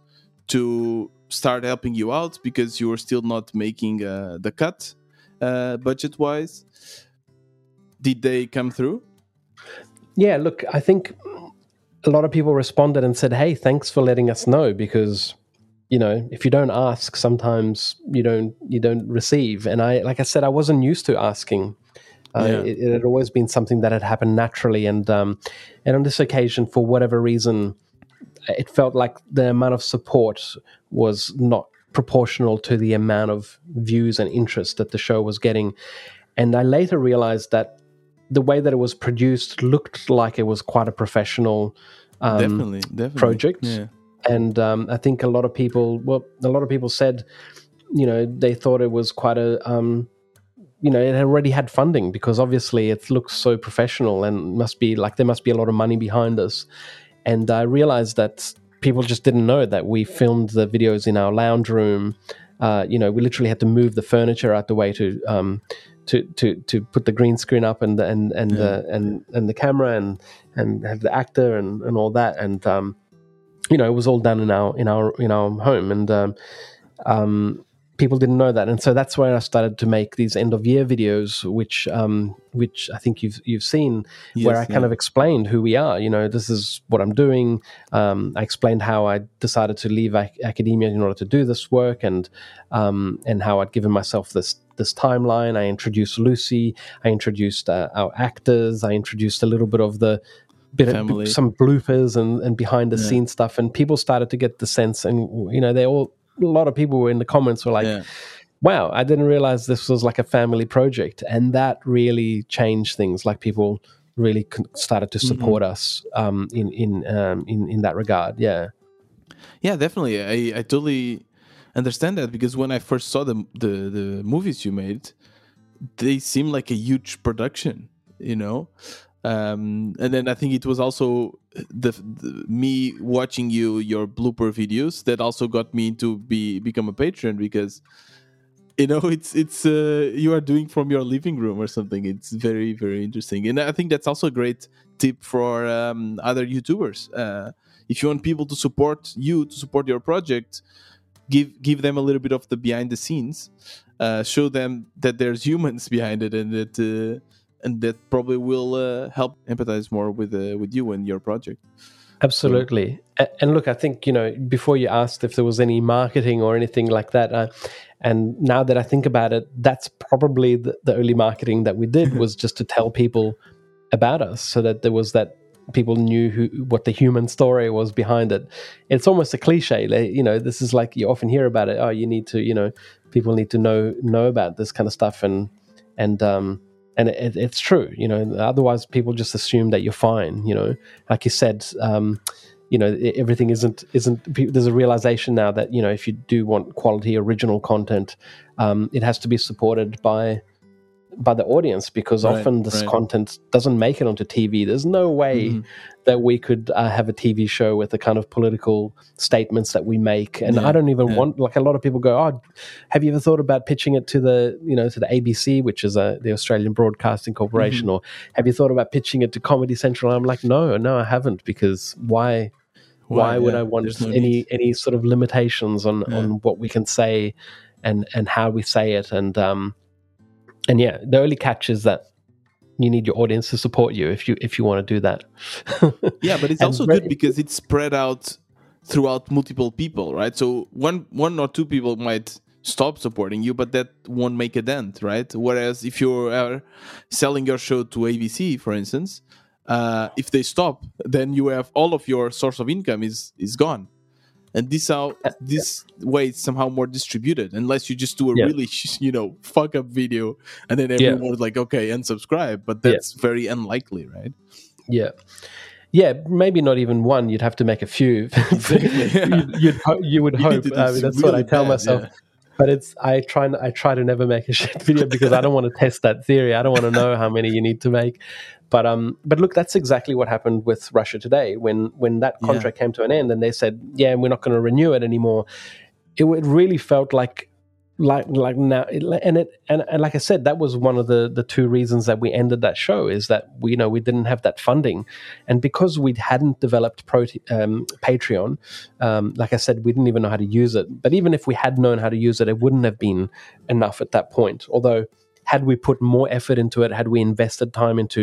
to start helping you out, because you were still not making uh, the cut uh, budget wise. Did they come through? Yeah, look, I think a lot of people responded and said, hey, thanks for letting us know, because, you know, if you don't ask, sometimes you don't you don't receive. And I, like I said, I wasn't used to asking. Uh, yeah. it, it had always been something that had happened naturally. And um, and on this occasion, for whatever reason, it felt like the amount of support was not proportional to the amount of views and interest that the show was getting. And I later realized that the way that it was produced looked like it was quite a professional um, definitely, definitely. project. Yeah. And um, I think a lot of people, well, a lot of people said, you know, they thought it was quite a, um, you know, it already had funding, because obviously it looks so professional, and must be like, there must be a lot of money behind this. And I realized that people just didn't know that we filmed the videos in our lounge room. Uh, you know, we literally had to move the furniture out the way to um, to, to to put the green screen up, and and and yeah. uh, and and the camera, and and have the actor, and, and all that. And um, you know, it was all done in our in our in our home. And um, um, people didn't know that. And so that's where I started to make these end of year videos, which um, which I think you've you've seen, yes, where I yeah. kind of explained who we are. You know, this is what I'm doing. Um, I explained how I decided to leave ac academia in order to do this work, and um, and how I'd given myself this this timeline. I introduced Lucy. I introduced uh, our actors. I introduced a little bit of the bit of some bloopers and, and behind the yeah. scenes stuff. And people started to get the sense, and you know, they all. A lot of people were in the comments were like, yeah. wow, I didn't realize this was like a family project. And that really changed things. Like people really started to support mm-hmm. us um, in, in, um, in, in that regard. Yeah. Yeah, definitely. I, I totally understand that, because when I first saw the, the, the movies you made, they seemed like a huge production, you know? Um, and then I think it was also the, the me watching you your blooper videos that also got me to be become a patron, because you know it's it's uh, you are doing from your living room or something. It's very very interesting, and I think that's also a great tip for um, other YouTubers. Uh, if you want people to support you to support your project, give give them a little bit of the behind the scenes. Uh, show them that there's humans behind it, and that. Uh, And that probably will uh, help empathize more with uh, with you and your project. Absolutely. So. And look, I think, you know, before you asked if there was any marketing or anything like that, uh, and now that I think about it, that's probably the, the only marketing that we did was just to tell people about us, so that there was that people knew who what the human story was behind it. It's almost a cliche, like, you know. This is like you often hear about it. Oh, you need to, you know, people need to know know about this kind of stuff, and and. Um, And it, it's true, you know, otherwise people just assume that you're fine, you know, like you said, um, you know, everything isn't, isn't, there's a realization now that, you know, if you do want quality original content, um, it has to be supported by, by the audience, because right, often this right. content doesn't make it onto T V. There's no way mm-hmm. that we could uh, have a T V show with the kind of political statements that we make. And yeah, I don't even yeah. want, like a lot of people go, oh, have you ever thought about pitching it to the, you know, to the A B C, which is a, the Australian Broadcasting Corporation, mm-hmm. or have you thought about pitching it to Comedy Central? And I'm like, no, no, I haven't, because why, why, why yeah, would I want no any, need. any sort of limitations on, yeah. on what we can say and, and how we say it. And, um, And yeah, the only catch is that you need your audience to support you if you if you want to do that. Yeah, but it's also good because it's spread out throughout multiple people, right? So one one or two people might stop supporting you, but that won't make a dent, right? Whereas if you are selling your show to A B C, for instance, uh, if they stop, then you have all of your source of income is is gone. And this how this way it's somehow more distributed, unless you just do a yeah. really you know fuck up video and then everyone's yeah. like, okay, unsubscribe. But that's yeah. very unlikely, right? Yeah, yeah. Maybe not even one. You'd have to make a few. Exactly, yeah. you'd, you'd ho you would hope. You I mean, that's really what I tell bad, myself. Yeah. But it's I try and I try to never make a shit video, because I don't want to test that theory. I don't want to know how many you need to make. But um, but look, that's exactly what happened with Russia Today. When when that contract yeah. came to an end, and they said, "Yeah, we're not going to renew it anymore," it, it really felt like, like like now, it, and it and, and like I said, that was one of the the two reasons that we ended that show, is that we you know we didn't have that funding, and because we hadn't developed pro um, Patreon, um, like I said, we didn't even know how to use it. But even if we had known how to use it, it wouldn't have been enough at that point. Although, had we put more effort into it, had we invested time into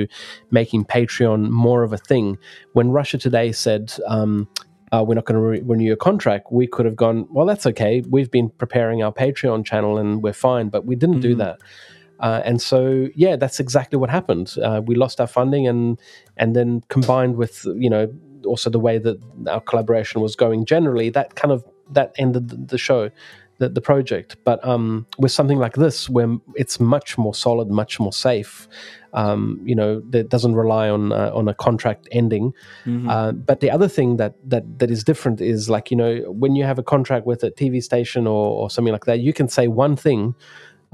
making Patreon more of a thing, when Russia Today said, um, uh, we're not going to re renew your contract, we could have gone, well, that's okay. We've been preparing our Patreon channel and we're fine, but we didn't mm-hmm. do that. Uh, and so, yeah, that's exactly what happened. Uh, we lost our funding, and and then combined with, you know, also the way that our collaboration was going generally, that kind of, that ended the show. The, the project. But um, with something like this, where it's much more solid, much more safe, um, you know, that doesn't rely on uh, on a contract ending. Mm-hmm. uh, but the other thing that that that is different is, like, you know, when you have a contract with a T V station or, or something like that, you can say one thing.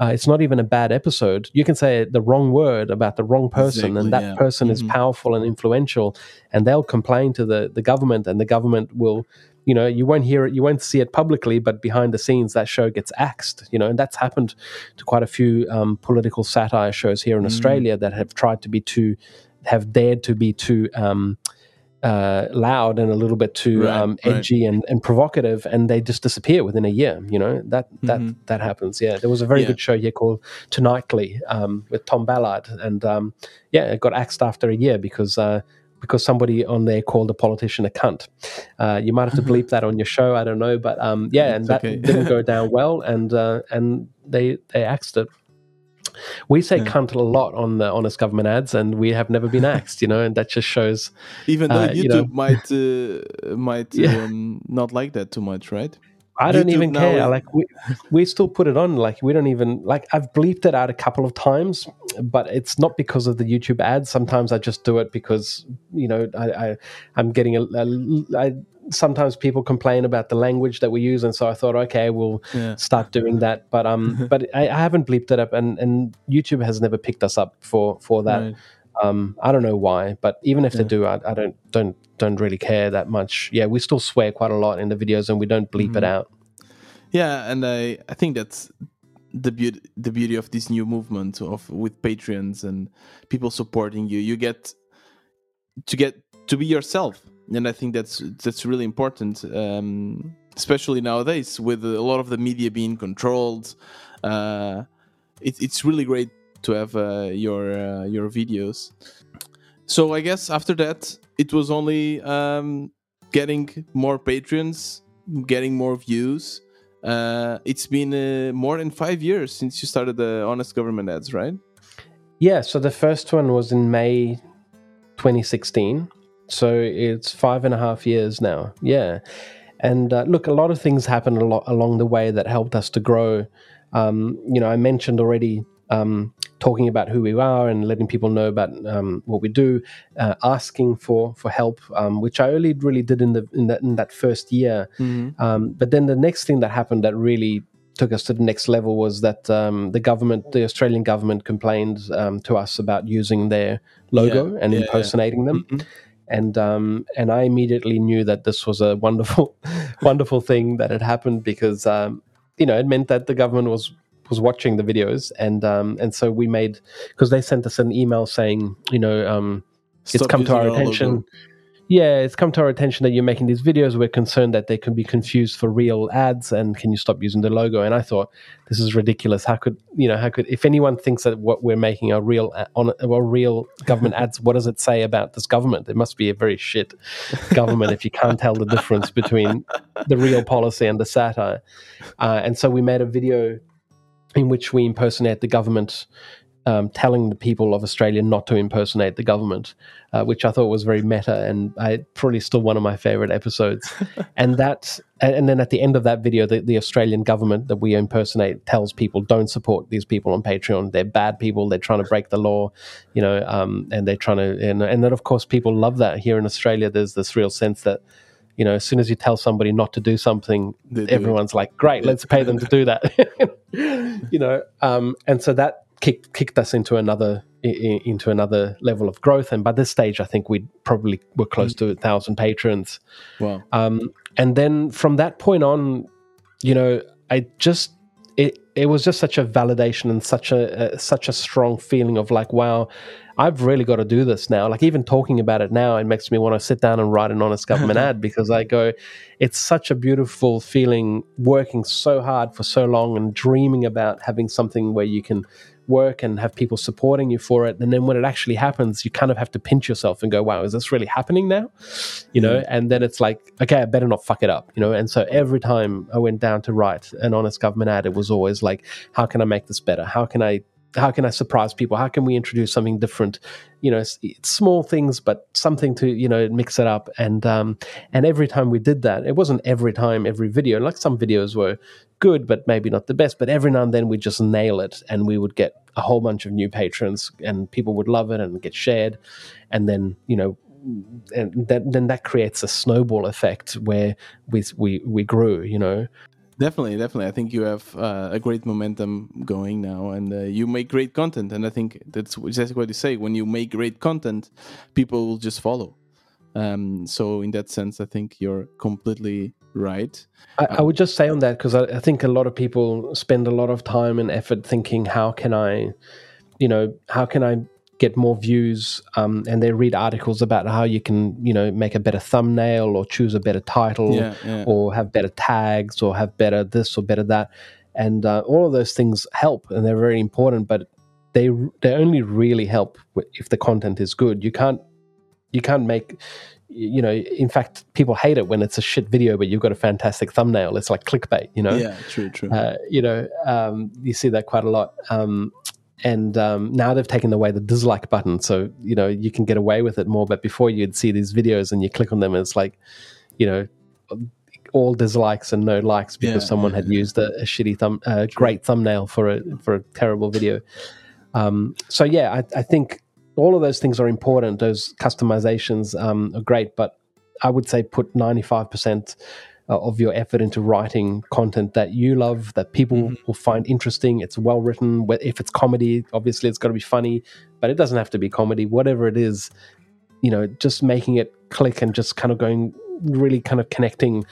Uh, it's not even a bad episode. You can say the wrong word about the wrong person, exactly, and that yeah. person mm-hmm. is powerful and influential, and they'll complain to the the government, and the government will. You know, you won't hear it, you won't see it publicly, but behind the scenes, that show gets axed, you know, and that's happened to quite a few um, political satire shows here in mm. Australia that have tried to be too, have dared to be too, um, uh, loud and a little bit too right, um, edgy right. and, and provocative, and they just disappear within a year. You know, that that mm-hmm. that happens. Yeah, there was a very yeah. good show here called Tonightly um, with Tom Ballard, and um, yeah, it got axed after a year because uh, because somebody on there called a politician a cunt. Uh, you might have to bleep that on your show, I don't know, but um, yeah, and it's that okay. didn't go down well, and uh, and they they axed it. We say yeah. cunt a lot on the Honest Government Ads, and we have never been axed, you know, and that just shows. Even though uh, YouTube you know, might uh, might yeah. um, not like that too much, right? I don't YouTube even care. Now, like we, we still put it on. Like we don't even like. I've bleeped it out a couple of times, but it's not because of the YouTube ads. Sometimes I just do it because you know I, I I'm getting a. a I, sometimes people complain about the language that we use, and so I thought, okay, we'll yeah. start doing that. But um, but I, I haven't bleeped it up, and, and YouTube has never picked us up for for that. Right. Um, I don't know why, but even if yeah. they do, I, I don't don't don't really care that much. Yeah, we still swear quite a lot in the videos, and we don't bleep mm-hmm. it out. Yeah, and I, I think that's the beauty the beauty of this new movement of with Patreons and people supporting you. You get to get to be yourself. And I think that's that's really important, um, especially nowadays with a lot of the media being controlled. Uh, it, it's really great to have uh, your uh, your videos. So I guess after that, it was only um, getting more patrons, getting more views. Uh, it's been uh, more than five years since you started the Honest Government Ads, right? Yeah. So the first one was in May twenty sixteen. So it's five and a half years now. Yeah. And uh, look, a lot of things happened a lot along the way that helped us to grow. Um, you know, I mentioned already um, talking about who we are and letting people know about um, what we do, uh, asking for, for help, um, which I only really did in the in that, in that first year. Mm-hmm. Um, but then the next thing that happened that really took us to the next level was that um, the government, the Australian government complained um, to us about using their logo yeah, and yeah, impersonating yeah. them. Mm-hmm. And um, and I immediately knew that this was a wonderful, wonderful thing that had happened because um, you know it meant that the government was was watching the videos, and um, and so we made because they sent us an email saying you know um, it's come to our attention, yeah, it's come to our attention that you're making these videos. We're concerned that they can be confused for real ads, and can you stop using the logo? And I thought this is ridiculous. How could you know? How could if anyone thinks that what we're making are real on are real government ads? What does it say about this government? It must be a very shit government if you can't tell the difference between the real policy and the satire. Uh, and so we made a video in which we impersonate the government. Um, telling the people of Australia not to impersonate the government, uh, which I thought was very meta, and I probably still one of my favorite episodes. and that, and then at the end of that video, the, the Australian government that we impersonate tells people don't support these people on Patreon. They're bad people. They're trying to break the law, you know, um, and they're trying to. And, and then of course, people love that here in Australia. There's this real sense that. You know, as soon as you tell somebody not to do something, do everyone's it. Like, great, let's pay them to do that. you know, um, and so that kicked kicked us into another into another level of growth. And by this stage, I think we probably were close to a thousand patrons. Wow. Um, and then from that point on, you know, I just it it was just such a validation and such a uh, such a strong feeling of like, wow. I've really got to do this now. Like even talking about it now, it makes me want to sit down and write an Honest Government ad because I go, it's such a beautiful feeling working so hard for so long and dreaming about having something where you can work and have people supporting you for it. And then when it actually happens, you kind of have to pinch yourself and go, wow, is this really happening now? You know, and then it's like, okay, I better not fuck it up, you know? And so every time I went down to write an Honest Government ad, it was always like, how can I make this better? How can I How can I surprise people? How can we introduce something different? You know, it's, it's small things, but something to, you know, mix it up. And um, and every time we did that, it wasn't every time, every video. Like some videos were good, but maybe not the best. But every now and then we just nail it and we would get a whole bunch of new patrons and people would love it and get shared. And then, you know, and that, then that creates a snowball effect where we we, we grew, you know. Definitely, definitely. I think you have uh, a great momentum going now, and uh, you make great content. And I think that's exactly what you say. When you make great content, people will just follow. Um, so in that sense, I think you're completely right. I, I would just say on that, because I, I think a lot of people spend a lot of time and effort thinking, how can I, you know, how can I get more views, um, and they read articles about how you can, you know, make a better thumbnail or choose a better title, yeah, yeah. or have better tags or have better this or better that. And uh, all of those things help, and they're very important, but they they only really help if the content is good. You can't you can't make, you know, in fact, people hate it when it's a shit video, but you've got a fantastic thumbnail. It's like clickbait, you know? Yeah, true, true. Uh, you know, um, you see that quite a lot. Um And um, now they've taken away the dislike button, so you know you can get away with it more. But before, you'd see these videos and you click on them, and it's like, you know, all dislikes and no likes because yeah, someone yeah, had yeah. used a, a shitty thumb, a great thumbnail for a for a terrible video. Um, so yeah, I, I think all of those things are important. Those customizations um, are great, but I would say put ninety-five percent of your effort into writing content that you love, that people mm-hmm. will find interesting. It's well written. If it's comedy, obviously it's got to be funny, but it doesn't have to be comedy. Whatever it is, you know, just making it click and just kind of going, really kind of connecting.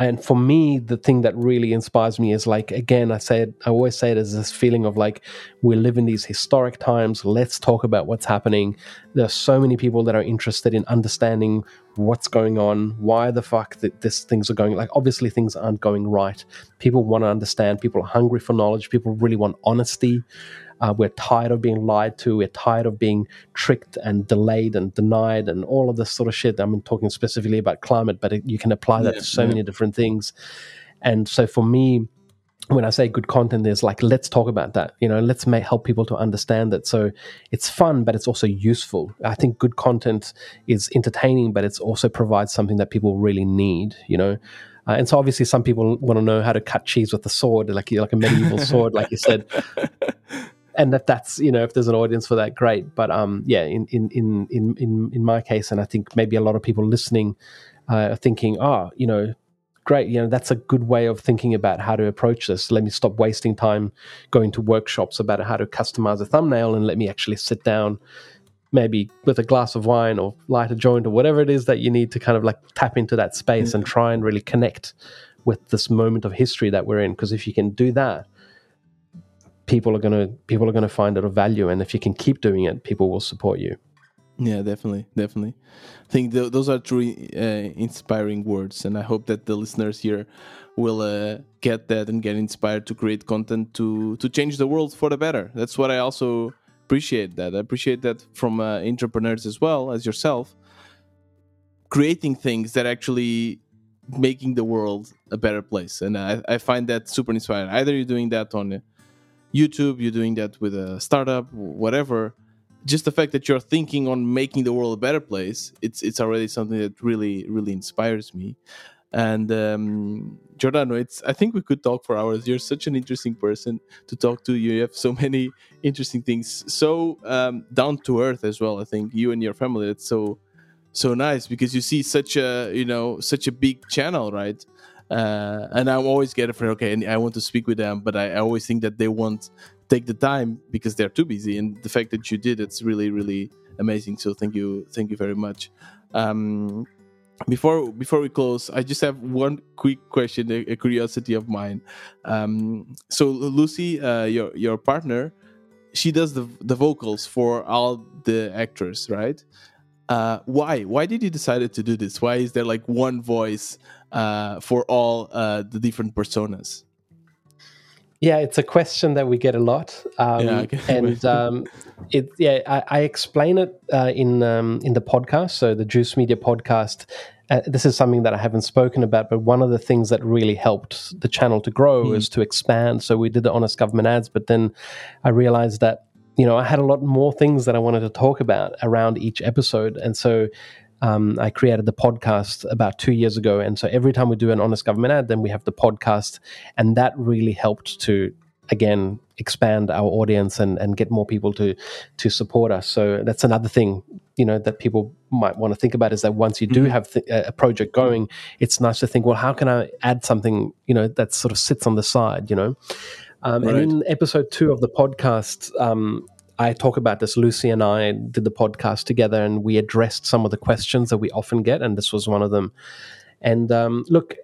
And for me, the thing that really inspires me is, like, again, I say it, I always say it as this feeling of, like, we live in these historic times. Let's talk about what's happening. There are so many people that are interested in understanding what's going on, why the fuck that these things are going, like, obviously things aren't going right. People want to understand. People are hungry for knowledge. People really want honesty. Uh, we're tired of being lied to. We're tired of being tricked and delayed and denied and all of this sort of shit. I'm talking specifically about climate, but it, you can apply that yeah, to so yeah. many different things. And so for me, when I say good content, there's like, let's talk about that. You know, let's make, help people to understand that. So it's fun, but it's also useful. I think good content is entertaining, but it's also provides something that people really need, you know. Uh, and so obviously some people want to know how to cut cheese with a sword, like, like a medieval sword, like you said. And if that's, you know, if there's an audience for that, great. But um, yeah, in in in in in my case, and I think maybe a lot of people listening uh, are thinking, oh, you know, great, you know, that's a good way of thinking about how to approach this. Let me stop wasting time going to workshops about how to customize a thumbnail, and let me actually sit down, maybe with a glass of wine or light a joint or whatever it is that you need to kind of like tap into that space mm-hmm. and try and really connect with this moment of history that we're in. Because if you can do that, people are gonna people are gonna find it of value, and if you can keep doing it, people will support you. Yeah, definitely, definitely. I think th- those are truly uh, inspiring words, and I hope that the listeners here will uh, get that and get inspired to create content to to change the world for the better. That's what I also appreciate. That I appreciate that from uh, entrepreneurs as well as yourself, creating things that actually making the world a better place, and I, I find that super inspiring. Either you're doing that on YouTube, you're doing that with a startup, whatever. Just the fact that you're thinking on making the world a better place, it's it's already something that really, really inspires me. And um, Giordano, it's I think we could talk for hours. You're such an interesting person to talk to. You have so many interesting things, so um, down to earth as well. I think you and your family, that's so so nice, because you see such a you know such a big channel, right? Uh, and I always get afraid, okay, and I want to speak with them, but I, I always think that they won't take the time because they're too busy. And the fact that you did, it's really, really amazing. So thank you, thank you very much. Um, before before we close, I just have one quick question, a, a curiosity of mine. Um, so Lucy, uh, your your partner, she does the the vocals for all the actors, right? Uh, why? Why did you decide to do this? Why is there like one voice uh, for all uh, the different personas? Yeah, it's a question that we get a lot, um, yeah, okay. and um, it yeah I, I explain it uh, in um, in the podcast. So the Juice Media podcast. Uh, this is something that I haven't spoken about, but one of the things that really helped the channel to grow mm. is to expand. So we did the Honest Government Ads, but then I realized that, you know, I had a lot more things that I wanted to talk about around each episode. And so um, I created the podcast about two years ago. And so every time we do an Honest Government Ad, then we have the podcast. And that really helped to, again, expand our audience and, and get more people to to support us. So that's another thing, you know, that people might want to think about, is that once you do mm-hmm. have th- a project going, it's nice to think, well, how can I add something, you know, that sort of sits on the side, you know? Um, right. And in episode two of the podcast, um, I talk about this. Lucy and I did the podcast together, and we addressed some of the questions that we often get, and this was one of them. And um, look,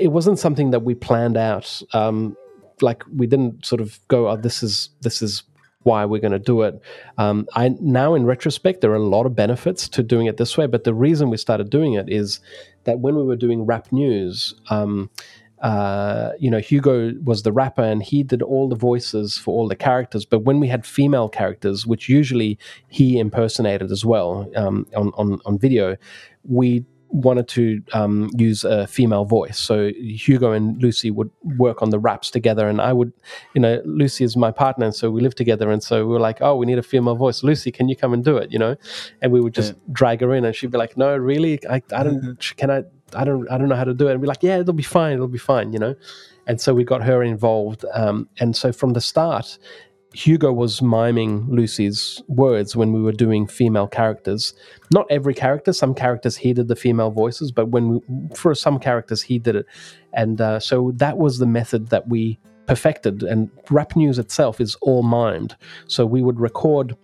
it wasn't something that we planned out. Um, like we didn't sort of go, "Oh, this is this is why we're going to do it. Um, I now, in retrospect, there are a lot of benefits to doing it this way, but the reason we started doing it is that when we were doing rap news, um, uh, you know, Hugo was the rapper and he did all the voices for all the characters. But when we had female characters, which usually he impersonated as well um, on, on, on video, we wanted to um, use a female voice. So Hugo and Lucy would work on the raps together, and I would, you know, Lucy is my partner, and so we live together, and so we were like, oh, we need a female voice. Lucy, can you come and do it, you know? And we would just yeah. drag her in, and she'd be like, no, really? I, I don't, can I, I don't, I don't know how to do it. And we're like, yeah, it'll be fine, it'll be fine, you know? And so we got her involved. Um, and so from the start, Hugo was miming Lucy's words when we were doing female characters. Not every character. Some characters he did the female voices, but when we, for some characters he did it. And uh, so that was the method that we perfected. And rap news itself is all mimed. So we would record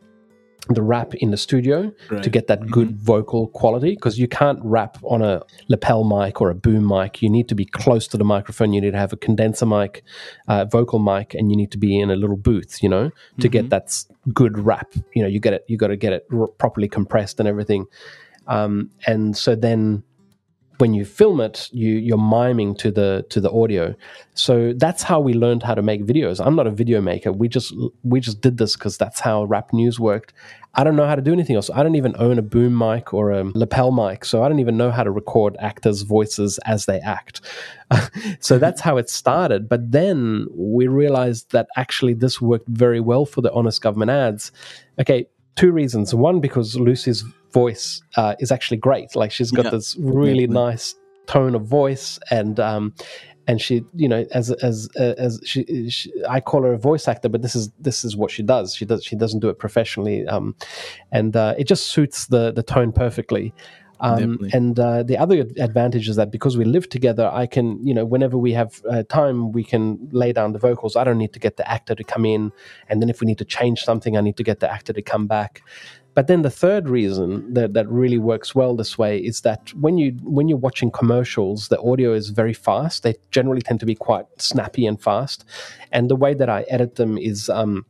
the rap in the studio right. to get that good mm-hmm. vocal quality, because you can't rap on a lapel mic or a boom mic. You need to be close to the microphone. You need to have a condenser mic, uh, vocal mic, and you need to be in a little booth, you know, to mm-hmm. get that good rap. You know, you get it. You got to get it r- properly compressed and everything. Um, and so then when you film it, you, you're miming to the to the audio. So that's how we learned how to make videos. I'm not a video maker. We just we just did this because that's how rap news worked. I don't know how to do anything else. I don't even own a boom mic or a lapel mic, so I don't even know how to record actors' voices as they act. So that's how it started. But then we realized that actually this worked very well for the Honest Government ads. Okay, two reasons. One, because Lucy's voice uh, is actually great. Like, she's got yeah, this really definitely. nice tone of voice, and um, and she, you know, as as as she, she, I call her a voice actor, but this is this is what she does. She does she doesn't do it professionally, um, and uh, it just suits the the tone perfectly. Um, and uh, the other advantage is that because we live together, I can, you know, whenever we have uh, time, we can lay down the vocals. I don't need to get the actor to come in, and then if we need to change something, I need to get the actor to come back. But then the third reason that, that really works well this way is that when you when you're watching commercials, the audio is very fast. They generally tend to be quite snappy and fast. And the way that I edit them is, um,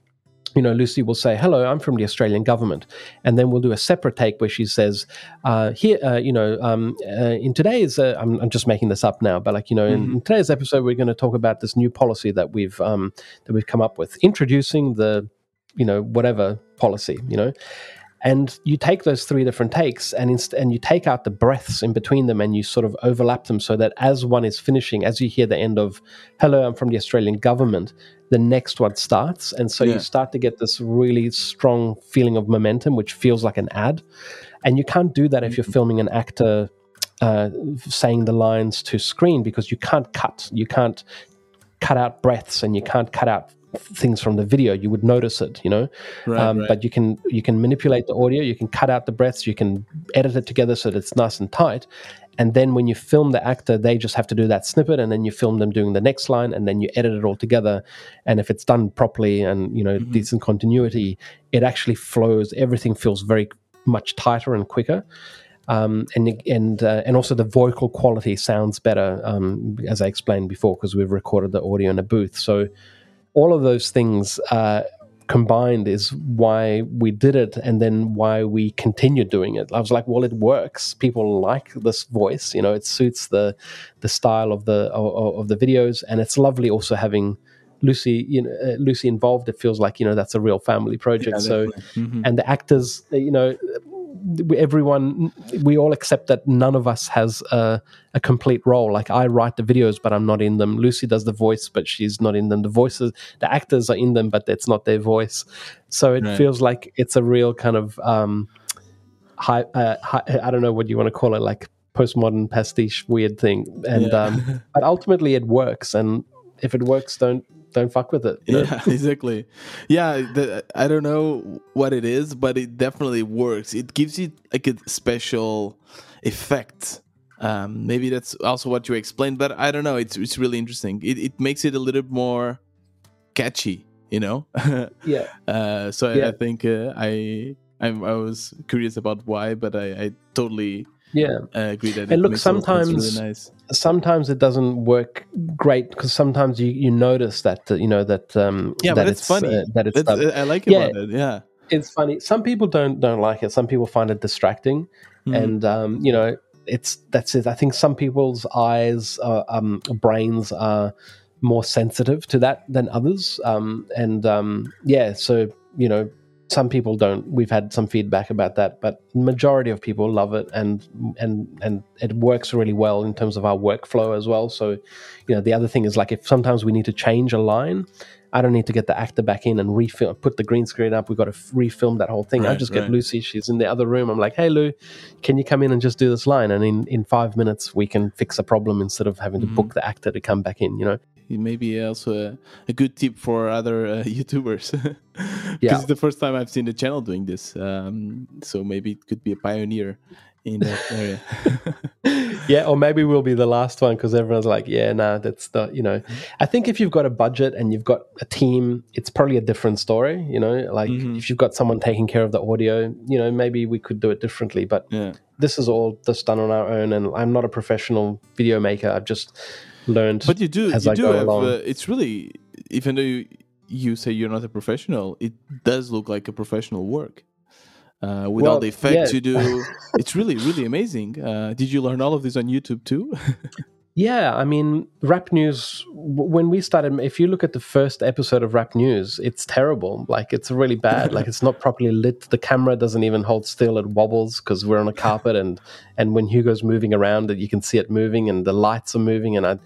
you know, Lucy will say, hello, I'm from the Australian government. And then we'll do a separate take where she says, uh, here, uh, you know, um, uh, in today's, uh, I'm, I'm just making this up now, but like, you know, mm-hmm. in, in today's episode, we're going to talk about this new policy that we've um, that we've come up with, introducing the, you know, whatever policy, you know. And you take those three different takes and inst- and you take out the breaths in between them, and you sort of overlap them so that as one is finishing, as you hear the end of, hello, I'm from the Australian government, the next one starts. And so yeah. you start to get this really strong feeling of momentum, which feels like an ad. And you can't do that if you're filming an actor uh, saying the lines to screen, because you can't cut. You can't cut out breaths, and you can't cut out things from the video. You would notice it, you know, right, um, right. but you can you can manipulate the audio, you can cut out the breaths, you can edit it together so that it's nice and tight. And then when you film the actor, they just have to do that snippet, and then you film them doing the next line, and then you edit it all together. And if it's done properly and, you know, mm-hmm. decent continuity, it actually flows. Everything feels very much tighter and quicker. Um, and and uh, and also the vocal quality sounds better, um, as I explained before, because we've recorded the audio in a booth. So all of those things uh, combined is why we did it, and then why we continue doing it. I was like, well, it works. People like this voice, you know. It suits the the style of the of, of the videos, and it's lovely also having Lucy, you know, uh, Lucy involved. It feels like, you know, that's a real family project. Yeah, so, mm-hmm. and the actors, you know, everyone, we all accept that none of us has a, a complete role. Like, I write the videos, but I'm not in them. Lucy does the voice, but she's not in them. The voices, the actors are in them, but that's not their voice. So it right. feels like it's a real kind of um, high, uh, high, I don't know what you want to call it, like postmodern pastiche weird thing. And yeah. um, but ultimately it works. And if it works, don't, don't fuck with it. No. Yeah, exactly. Yeah, the, I don't know what it is, but it definitely works. It gives you like a special effect. Um, maybe that's also what you explained, but I don't know. It's it's really interesting. It it makes it a little bit more catchy, you know. yeah. Uh, so yeah. I, I think uh, I, I I was curious about why, but I, I totally yeah, I agree that. And look, sometimes really nice. sometimes it doesn't work great because sometimes you, you notice that you know that um, yeah, that but it's, it's funny uh, that it's uh, I like it yeah, about it. Yeah, it's funny. Some people don't don't like it. Some people find it distracting, mm. and um, you know, it's that's it. I think some people's eyes, are, um, brains are more sensitive to that than others, um, and um, yeah, so you know. Some people don't. We've had some feedback about that, but majority of people love it, and and and it works really well in terms of our workflow as well. So, you know, the other thing is like if sometimes we need to change a line, I don't need to get the actor back in and refilm, put the green screen up. We've got to refilm that whole thing. Right, I just right. get Lucy. She's in the other room. I'm like, hey, Lou, can you come in and just do this line? And in, in five minutes, we can fix a problem instead of having mm-hmm. to book the actor to come back in, you know? Maybe also a, a good tip for other uh, YouTubers. Because yeah. it's the first time I've seen the channel doing this. Um, so maybe it could be a pioneer in that area. Yeah, or maybe we'll be the last one because everyone's like, yeah, nah, that's not, you know. I think if you've got a budget and you've got a team, it's probably a different story, you know. Like mm-hmm. if you've got someone taking care of the audio, you know, maybe we could do it differently. But yeah. this is all just done on our own, and I'm not a professional video maker. I've just learned but you do, as you I do go have, along. Uh, it's really, even though you, you say you're not a professional, it does look like a professional work. Uh, with well, all the effects yeah. you do, it's really, really amazing. Uh, did you learn all of this on YouTube too? Yeah, I mean, Rap News, when we started, if you look at the first episode of Rap News, it's terrible. Like, it's really bad. Like, it's not properly lit. The camera doesn't even hold still. It wobbles because we're on a carpet. And, and when Hugo's moving around, you can see it moving and the lights are moving. And I,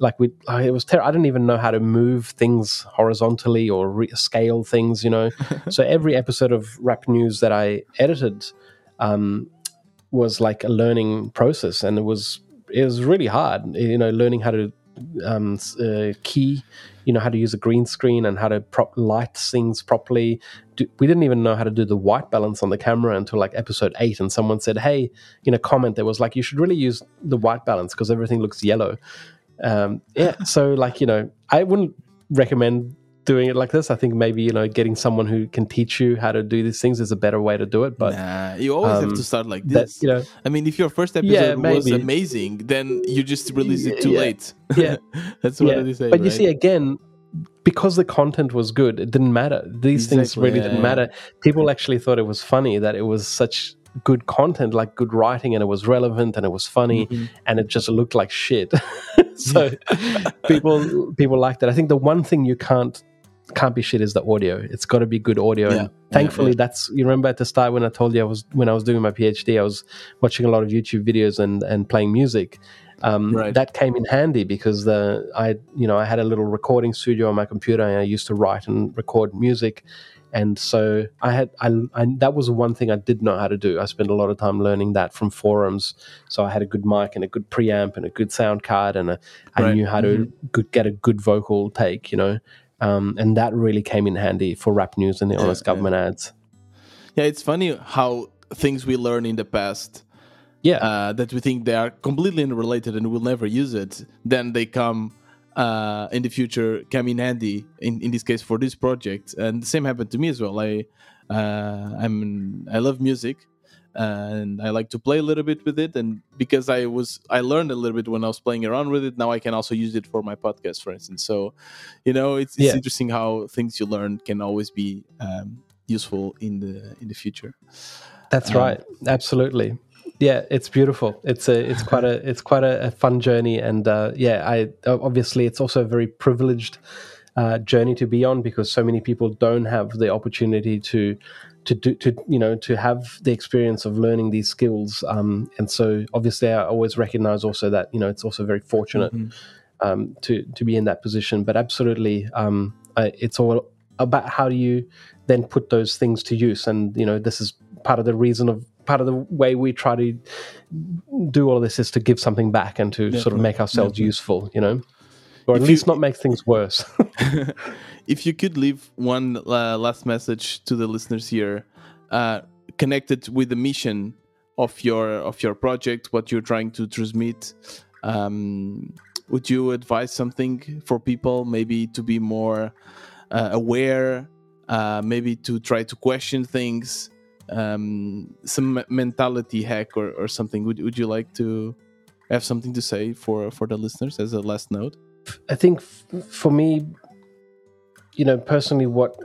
like, we, I, it was terrible. I didn't even know how to move things horizontally or re- scale things, you know. So every episode of Rap News that I edited um, was like a learning process. And it was... it was really hard, you know, learning how to um, uh, key, you know, how to use a green screen and how to prop light things properly. Do, we didn't even know how to do the white balance on the camera until like episode eight. And someone said, hey, in a comment, there was like, you should really use the white balance because everything looks yellow. Um, yeah. So like, you know, I wouldn't recommend doing it like this. I think maybe, you know, getting someone who can teach you how to do these things is a better way to do it. But nah, you always um, have to start like this. That, you know, I mean, if your first episode yeah, was amazing, then you just release it too yeah. late. Yeah, that's what yeah. they say. But right? you see, again, because the content was good, it didn't matter. These exactly. things really yeah. didn't matter. People actually thought it was funny that it was such good content, like good writing, and it was relevant and it was funny, mm-hmm. and it just looked like shit. So people people liked it. I think the one thing you can't can't be shit is the audio. It's got to be good audio. Yeah, and thankfully, yeah, yeah. that's you remember at the start when I told you I was when I was doing my PhD, I was watching a lot of YouTube videos and and playing music. Um, right. That came in handy because the I you know I had a little recording studio on my computer and I used to write and record music, and so I had I, I that was one thing I did know how to do. I spent a lot of time learning that from forums. So I had a good mic and a good preamp and a good sound card, and a, I right. knew how to mm-hmm. good, get a good vocal take. You know. Um, and that really came in handy for Rap News and the Honest yeah, Government yeah. Ads. Yeah, it's funny how things we learn in the past yeah, uh, that we think they are completely unrelated and we'll never use it, then they come uh, in the future, come in handy, in, in this case for this project. And the same happened to me as well. I, uh, I'm, I love music and I like to play a little bit with it. And because I was, I learned a little bit when I was playing around with it. Now I can also use it for my podcast, for instance. So, you know, it's, it's yeah. interesting how things you learn can always be um, useful in the in the future. That's um, right. Absolutely. Yeah, it's beautiful. It's a, it's quite a, it's quite a, a fun journey. And uh, yeah, I obviously it's also a very privileged uh, journey to be on because so many people don't have the opportunity to. To do, to you know, to have the experience of learning these skills, um, and so obviously I always recognize also that you know it's also very fortunate mm-hmm. um, to to be in that position. But absolutely, um, I, it's all about how do you then put those things to use, and you know this is part of the reason of part of the way we try to do all of this is to give something back and to Definitely. sort of make ourselves Definitely. useful, you know. Or at if least you, not make things worse. If you could leave one uh, last message to the listeners here, uh, connected with the mission of your of your project, what you're trying to transmit, um, would you advise something for people, maybe to be more uh, aware, uh, maybe to try to question things, um, some mentality hack or, or something. Would would you like to have something to say for, for the listeners as a last note? I think f- for me, you know, personally, what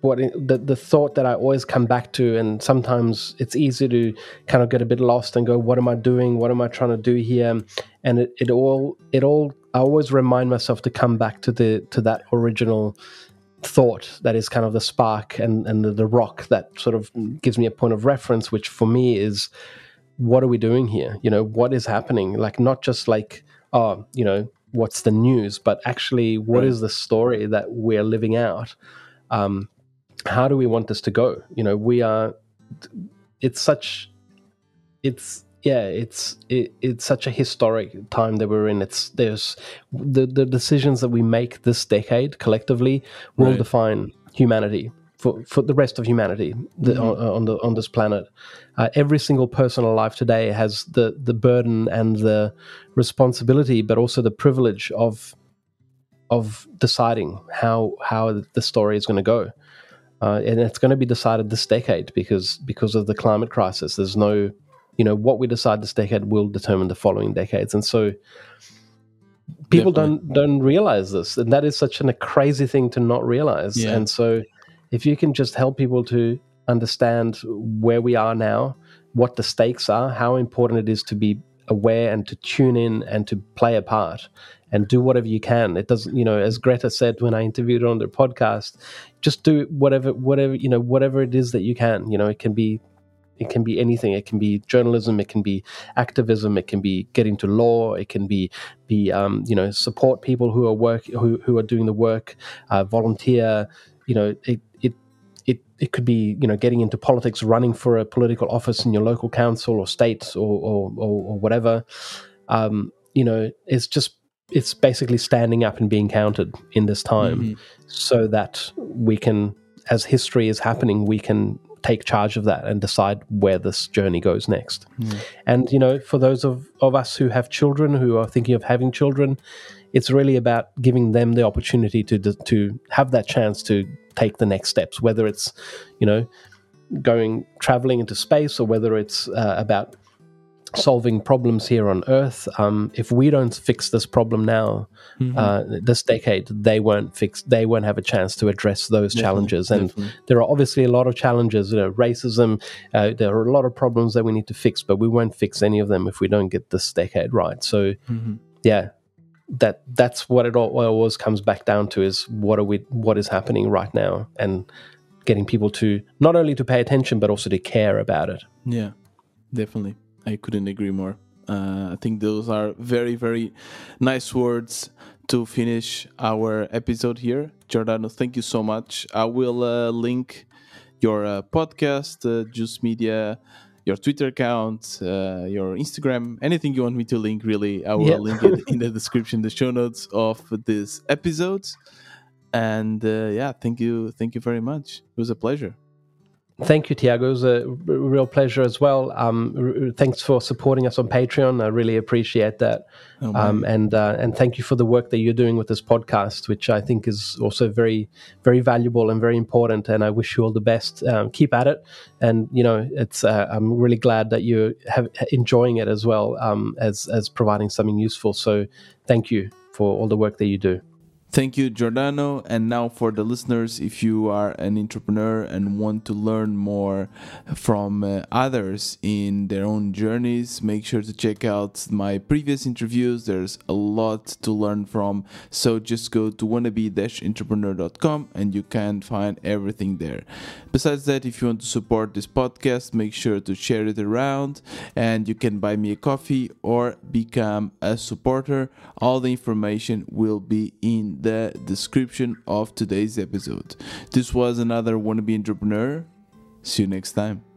what the, the thought that I always come back to, and sometimes it's easy to kind of get a bit lost and go, what am I doing? What am I trying to do here? And it, it all, it all, I always remind myself to come back to the to that original thought that is kind of the spark and, and the, the rock that sort of gives me a point of reference, which for me is, what are we doing here? You know, what is happening? Like, not just like, oh, you know, what's the news, but actually what right. is the story that we're living out? Um, how do we want this to go? You know, we are, it's such, it's, yeah, it's, it, it's such a historic time that we're in. It's, there's the, the decisions that we make this decade collectively will right. define humanity for, for the rest of humanity the, mm-hmm. on, on the, on this planet. Uh, every single person alive today has the, the burden and the responsibility, but also the privilege of of deciding how how the story is going to go, uh, and it's going to be decided this decade because because of the climate crisis. There's no, you know, what we decide this decade will determine the following decades, and so people Definitely. don't don't realize this, and that is such an, a crazy thing to not realize. Yeah. And so, if you can just help people to understand where we are now, what the stakes are, how important it is to be aware and to tune in and to play a part and do whatever you can. It doesn't, you know, as Greta said when I interviewed her on the podcast, just do whatever, whatever, you know, whatever it is that you can. You know, it can be, it can be anything. It can be journalism. It can be activism. It can be get into law. It can be, be, um, you know, support people who are work, who, who are doing the work, uh, volunteer, you know, it, It it could be, you know, getting into politics, running for a political office in your local council or state or or, or, or whatever. Um, you know, it's just, it's basically standing up and being counted in this time mm-hmm. so that we can, as history is happening, we can take charge of that and decide where this journey goes next. Mm. And, you know, for those of, of us who have children, who are thinking of having children, it's really about giving them the opportunity to to have that chance to take the next steps, whether it's, you know, going traveling into space or whether it's uh, about solving problems here on Earth. Um, if we don't fix this problem now, mm-hmm. uh, this decade, they won't fix. They won't have a chance to address those definitely, challenges. And definitely. There are obviously a lot of challenges. You know, racism. Uh, there are a lot of problems that we need to fix, but we won't fix any of them if we don't get this decade right. So, mm-hmm. yeah. that that's what it all always comes back down to is what are we what is happening right now and getting people to not only to pay attention but also to care about it. Yeah, definitely. I couldn't agree more. Uh, I think those are very, very nice words to finish our episode here. Giordano, thank you so much. I will uh, link your uh, podcast, uh, Juice Media, your Twitter account, uh, your Instagram, anything you want me to link, really, I will yeah. link it in the description, the show notes of this episode. And uh, yeah, thank you. Thank you very much. It was a pleasure. Thank you, Tiago. It was a r- real pleasure as well. Um, r- thanks for supporting us on Patreon. I really appreciate that. Oh, um, and uh, and thank you for the work that you're doing with this podcast, which I think is also very, very valuable and very important. And I wish you all the best. Um, keep at it. And, you know, it's uh, I'm really glad that you're have, enjoying it as well um, as, as providing something useful. So thank you for all the work that you do. Thank you, Giordano. And now for the listeners, if you are an entrepreneur and want to learn more from uh, others in their own journeys, make sure to check out my previous interviews. There's a lot to learn from. So just go to wannabe dash entrepreneur dot com and you can find everything there. Besides that, if you want to support this podcast, make sure to share it around and you can buy me a coffee or become a supporter. All the information will be in the description of today's episode. This was another Wannabe Entrepreneur. See you next time.